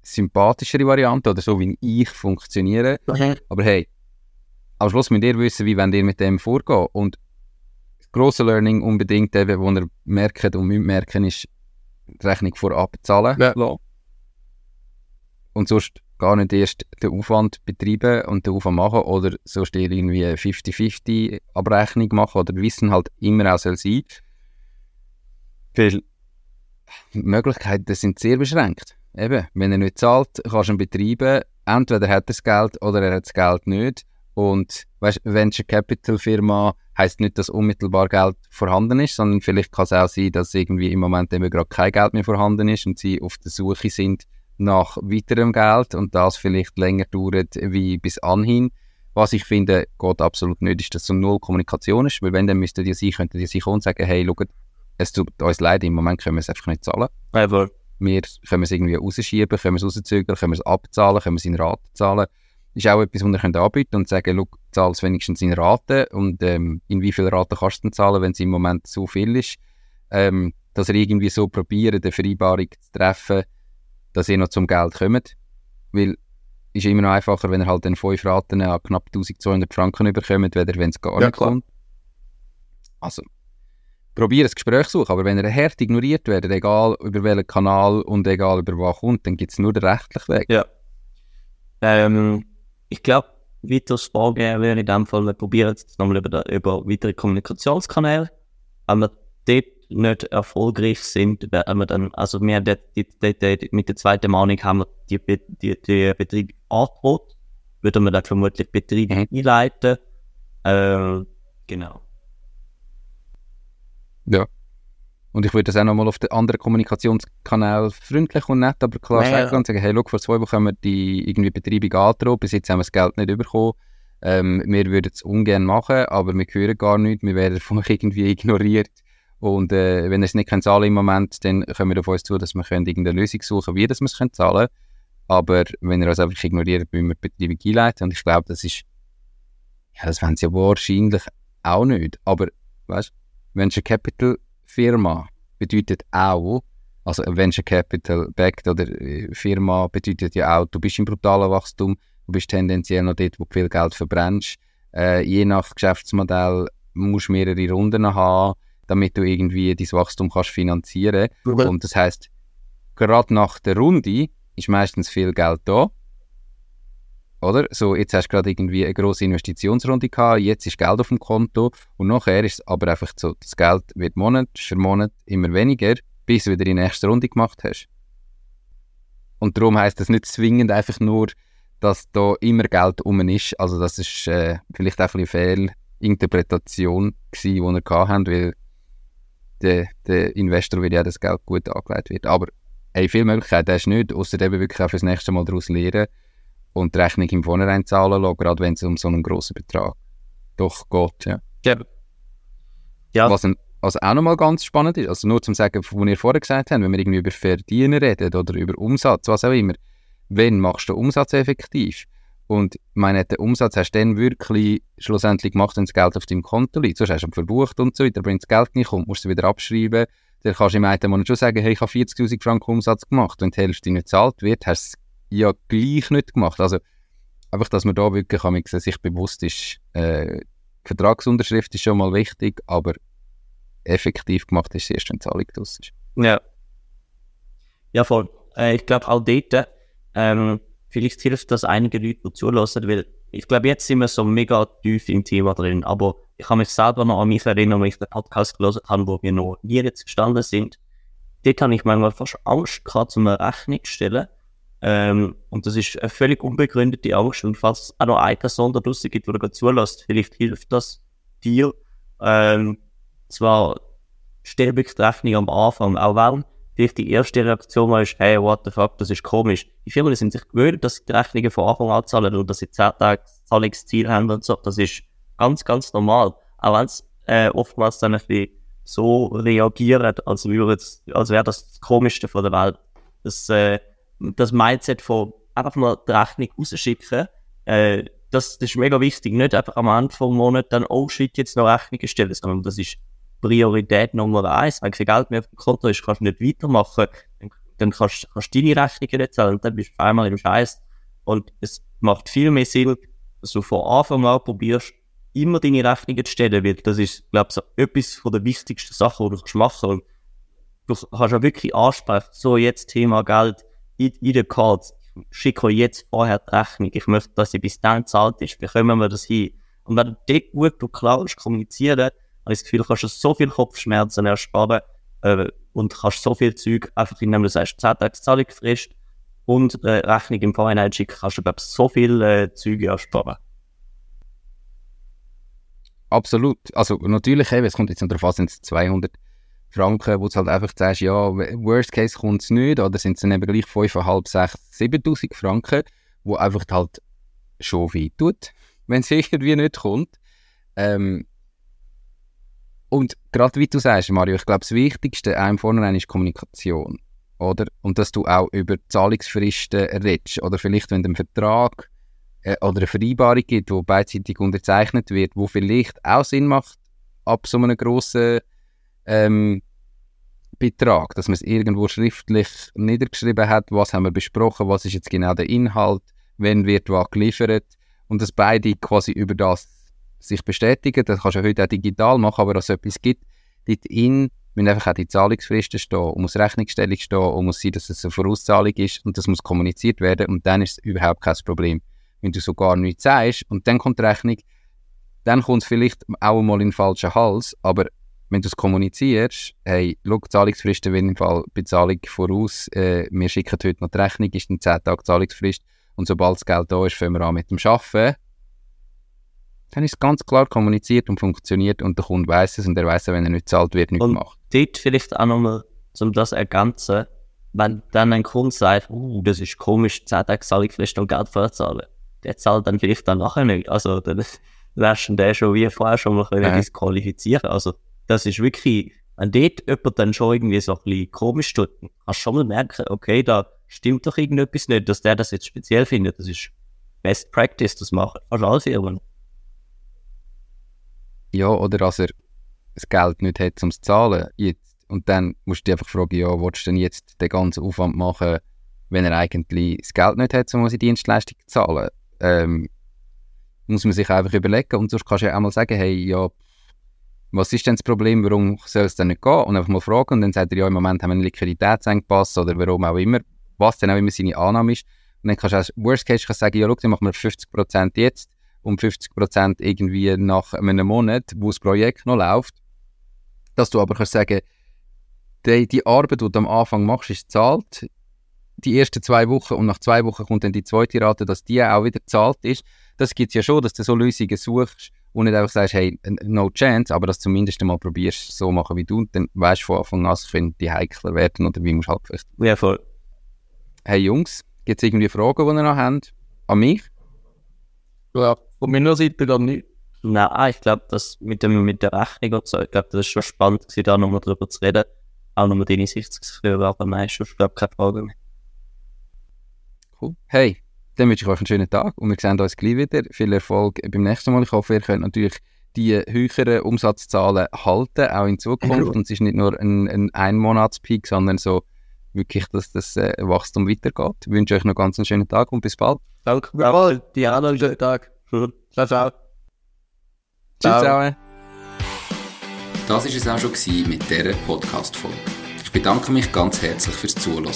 sympathischere Variante oder so, wie ich funktioniere. Okay. Aber hey, am Schluss müsst ihr wissen, wie ihr mit dem vorgeht. Und das grosse Learning unbedingt, eben, wo ihr merkt und mitmerken, ist die Rechnung vorab zahlen lassen. Und sonst gar nicht erst den Aufwand betreiben und den Aufwand machen, oder sonst irgendwie 50-50 Abrechnung machen oder wissen halt immer auch soll sein. Weil Möglichkeiten sind sehr beschränkt. Eben, wenn er nicht zahlt, kannst du ihn betreiben. Entweder hat er das Geld oder er hat das Geld nicht. Und weißt, Venture Capital Firma heisst nicht, dass unmittelbar Geld vorhanden ist, sondern vielleicht kann es auch sein, dass irgendwie im Moment eben gerade kein Geld mehr vorhanden ist und sie auf der Suche sind nach weiterem Geld und das vielleicht länger dauert wie bis anhin. Was ich finde, geht absolut nicht, ist, dass so null Kommunikation ist, weil wenn, dann müssten die sein, könnten die sich kommen und sagen, hey, schaut, es tut uns leid, im Moment können wir es einfach nicht zahlen. Ever. Wir können es irgendwie rausschieben, können es rauszögern, können es abzahlen, können es in Raten zahlen. Ist auch etwas, was ihr anbieten und sagen, schau, zahl es wenigstens in Raten und in wie viele Raten kannst du denn zahlen, wenn es im Moment so viel ist. Dass ihr irgendwie so probiert, eine Vereinbarung zu treffen, dass ihr noch zum Geld kommt. Weil es ist immer noch einfacher, wenn ihr halt dann 5 Raten an knapp 1200 Franken überkommt, weder wenn es gar nicht kommt. Also, probiert ein Gespräch zu suchen, aber wenn ihr hart ignoriert werdet, egal über welchen Kanal und egal über was kommt, dann gibt es nur den rechtlichen Weg. Ja. Ich glaube, weiteres Vorgehen wäre in dem Fall, wir probieren es nochmal über weitere Kommunikationskanäle. Wenn wir dort nicht erfolgreich sind, werden wir dann, also wir haben mit der zweiten Mahnung haben wir die Betriebe angeboten, würden wir dann vermutlich Betriebe einleiten. Genau. Ja. Und ich würde das auch nochmal auf den anderen Kommunikationskanälen freundlich und nett, aber klar sagen und sagen, hey, schau, vor 2 Wochen haben wir die irgendwie Betreibung angedroht, bis jetzt haben wir das Geld nicht bekommen. Wir würden es ungern machen, aber wir hören gar nichts, wir werden davon irgendwie ignoriert. Und wenn ihr es nicht zahlen könnt im Moment, dann kommen wir auf uns zu, dass wir irgendeine Lösung suchen, wie das wir es zahlen können. Aber wenn ihr uns einfach ignoriert, müssen wir die Betreibung einleiten. Und ich glaube, das ist, ja, das wollen sie ja wahrscheinlich auch nicht. Aber, weißt du, Venture Capital Firma bedeutet auch, also Venture Capital Backed oder Firma bedeutet ja auch, du bist im brutalen Wachstum, du bist tendenziell noch dort, wo du viel Geld verbrennst. Je nach Geschäftsmodell musst du mehrere Runden haben, damit du irgendwie dein Wachstum kannst finanzieren kannst. Okay. Und das heisst, gerade nach der Runde ist meistens viel Geld da. Oder? So, jetzt hast du gerade irgendwie eine grosse Investitionsrunde gehabt, jetzt ist Geld auf dem Konto und nachher ist es aber einfach so, das Geld wird Monat für Monat immer weniger, bis du wieder die nächste Runde gemacht hast. Und darum heisst das nicht zwingend einfach nur, dass da immer Geld rum ist. Also das ist vielleicht auch ein bisschen Fehlinterpretation gewesen, die wir hatten, weil der Investor will ja, dass das Geld gut angelegt wird. Aber hey, viele Möglichkeiten hast du nicht, außer eben wirklich auch fürs nächste Mal daraus lernen. Und die Rechnung im Vorhinein zahlen lassen, gerade wenn es um so einen grossen Betrag doch geht. Ja. Ja. Ja. Was also auch nochmal ganz spannend ist, also nur zum Sagen, was ihr vorher gesagt habt, wenn wir irgendwie über Verdienen reden oder über Umsatz, was auch immer, wann machst du den Umsatz effektiv? Und ich meine, den Umsatz hast du dann wirklich schlussendlich gemacht, wenn das Geld auf deinem Konto liegt. Sonst hast du ihn verbucht und so weiter, aber wenn das Geld nicht kommt, musst du es wieder abschreiben. Dann kannst du im einen Monat schon sagen, hey, ich habe 40'000 Franken Umsatz gemacht. Wenn die Hälfte nicht gezahlt wird, hast du ja gleich nicht gemacht. Also einfach, dass man da wirklich sich bewusst ist, Vertragsunterschrift ist schon mal wichtig, aber effektiv gemacht ist erst, wenn die Zahlung draus ist. Ja. Ja, voll. Ich glaube auch dort, vielleicht hilft das einigen Leuten, die zulassen, weil Ich glaube, jetzt sind wir so mega tief im Thema drin, aber ich kann mich selber noch an mich erinnern, wenn ich den Podcast gelesen habe, wo wir noch nie jetzt gestanden sind. Dort habe ich manchmal fast Angst gehabt, um eine Rechnung zu stellen. Und das ist eine völlig unbegründete Angst. Und falls es auch noch eine Person da draussen gibt, die dir zulässt, vielleicht hilft das dir. Zwar stelle ich die Rechnung am Anfang, auch wenn vielleicht die erste Reaktion war, hey, what the fuck, das ist komisch. Die Firmen sind sich gewöhnt, dass sie die Rechnungen von Anfang an zahlen und dass sie 10 Tage Zahlungsziel haben und so. Das ist ganz, ganz normal. Auch wenn es oftmals dann ein bisschen so reagieren, als wäre das das Komischste von der Welt. Das Mindset von einfach mal die Rechnung rausschicken, das ist mega wichtig. Nicht einfach am Ende des Monats dann, oh shit, jetzt noch Rechnungen stellen, sondern das ist Priorität Nummer 1. Wenn kein Geld mehr auf dem Konto ist, kannst du nicht weitermachen. Dann kannst du deine Rechnungen nicht zahlen und dann bist du einmal im Scheiß. Und es macht viel mehr Sinn, dass du von Anfang an probierst, immer deine Rechnungen zu stellen, weil das ist, glaube ich, so etwas von der wichtigsten Sachen, die du machen kannst. Und du kannst auch wirklich ansprechen, so jetzt Thema Geld in den Cards. Ich schicke euch jetzt vorher die Rechnung. Ich möchte, dass ihr bis dann zahlt ist. Bekommen wir das hin? Und wenn du dort gut und klar kommunizieren, habe ich das Gefühl, du kannst so viel Kopfschmerzen ersparen und kannst so viel Zeug einfach, indem du sagst, 10 Tage Zahlungsfrist und Rechnung im Vorhinein schicken, kannst du, glaube ich, so viel Zeug ersparen. Absolut. Also natürlich, es kommt jetzt unter fast 200 Franken, wo du halt einfach sagst, ja, worst case kommt es nicht, oder sind es dann eben gleich 5'5, 6, 7'000 Franken, wo einfach halt schon weh tut, wenn es irgendwie nicht kommt. Und gerade wie du sagst, Mario, ich glaube, das Wichtigste einem vornherein ist Kommunikation, oder? Und dass du auch über Zahlungsfristen redest, oder vielleicht wenn du einen Vertrag oder eine Vereinbarung gibt, die beidseitig unterzeichnet wird, wo vielleicht auch Sinn macht, ab so einem grossen Betrag, dass man es irgendwo schriftlich niedergeschrieben hat, was haben wir besprochen, was ist jetzt genau der Inhalt, wann wird was geliefert, und dass beide quasi über das sich bestätigen. Das kannst du heute auch digital machen, aber dass es etwas gibt, dort müssen einfach auch die Zahlungsfristen stehen, und muss Rechnungsstellung stehen, und muss sein, dass es eine Vorauszahlung ist, und das muss kommuniziert werden, und dann ist es überhaupt kein Problem. Wenn du so gar nichts sagst und dann kommt die Rechnung, dann kommt es vielleicht auch mal in den falschen Hals, aber wenn du es kommunizierst, hey, schau, Zahlungsfristen werden im Fall Bezahlung voraus, wir schicken heute noch die Rechnung, ist in 10 Tagen Zahlungsfrist und sobald das Geld da ist, fangen wir an mit dem Arbeiten, dann ist es ganz klar kommuniziert und funktioniert und der Kunde weiss es und er weiss, wenn er nicht zahlt, wird nichts gemacht. Und dort vielleicht auch nochmal, um das zu ergänzen, wenn dann ein Kunde sagt, das ist komisch, 10 Tage Zahlungsfrist und Geld vorzahlen, der zahlt dann vielleicht dann nachher nicht. Also dann wärst du den schon wie vorher schon mal disqualifizieren. Also das ist wirklich, wenn dort jemand dann schon irgendwie so ein bisschen komisch tut, kannst du schon mal merken, okay, da stimmt doch irgendetwas nicht, dass der das jetzt speziell findet. Das ist Best Practice, das machen kannst alles irgendwann. Ja, oder dass er das Geld nicht hat, um es zu zahlen. Jetzt. Und dann musst du dich einfach fragen, ja, willst du denn jetzt den ganzen Aufwand machen, wenn er eigentlich das Geld nicht hat, um unsere Dienstleistung zu zahlen? Muss man sich einfach überlegen, und sonst kannst du ja auch mal sagen, hey, ja, was ist denn das Problem, warum soll es denn nicht gehen, und einfach mal fragen, und dann sagt er, ja, im Moment haben wir einen Liquiditätsengpass oder warum auch immer, was dann auch immer seine Annahme ist, und dann kannst du als Worst Case sagen, ja, schau, dann machen wir 50% jetzt und 50% irgendwie nach einem Monat, wo das Projekt noch läuft, dass du aber kannst sagen, die Arbeit, die du am Anfang machst, ist gezahlt, die ersten 2 Wochen, und nach 2 Wochen kommt dann die zweite Rate, dass die auch wieder gezahlt ist. Das gibt es ja schon, dass du so Lösungen suchst und nicht einfach sagst, hey, no chance, aber dass du zumindest mal probierst, so machen wie du, und dann weißt du von Anfang an, es können die heikler werden oder wie musst du halt vielleicht. Ja, voll. Hey Jungs, gibt es irgendwie Fragen, die ihr noch habt? An mich? Ja, von meiner Seite dann nicht. Nein, ich glaube, das mit der Rechnung und so, ich glaube, das ist schon spannend, da nochmal drüber zu reden. Auch nochmal deine Sicht zu hören, aber meistens, ich glaube, keine Frage mehr. Hey, dann wünsche ich euch einen schönen Tag und wir sehen uns gleich wieder. Viel Erfolg beim nächsten Mal. Ich hoffe, ihr könnt natürlich die höheren Umsatzzahlen halten, auch in Zukunft. Und es ist nicht nur ein Einmonatspeak, sondern so wirklich, dass das Wachstum weitergeht. Ich wünsche euch noch ganz einen schönen Tag und bis bald. Danke, bis bald. Dir auch noch einen schönen Tag. Ciao, ciao. Tschüss zusammen. Das war es auch schon mit dieser Podcast-Folge. Ich bedanke mich ganz herzlich fürs Zuhören.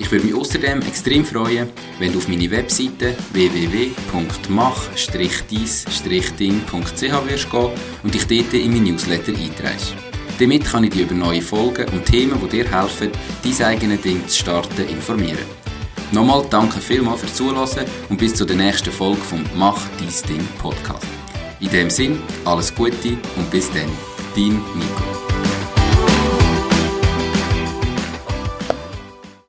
Ich würde mich außerdem extrem freuen, wenn du auf meine Webseite www.mach-dein-ding.ch wirst gehen und dich dort in mein Newsletter einträgst. Damit kann ich dich über neue Folgen und Themen, die dir helfen, dein eigenes Ding zu starten, informieren. Nochmal danke vielmals fürs Zuhören und bis zur nächsten Folge vom Mach dein Ding Podcast. In dem Sinn, alles Gute und bis dann, dein Nico.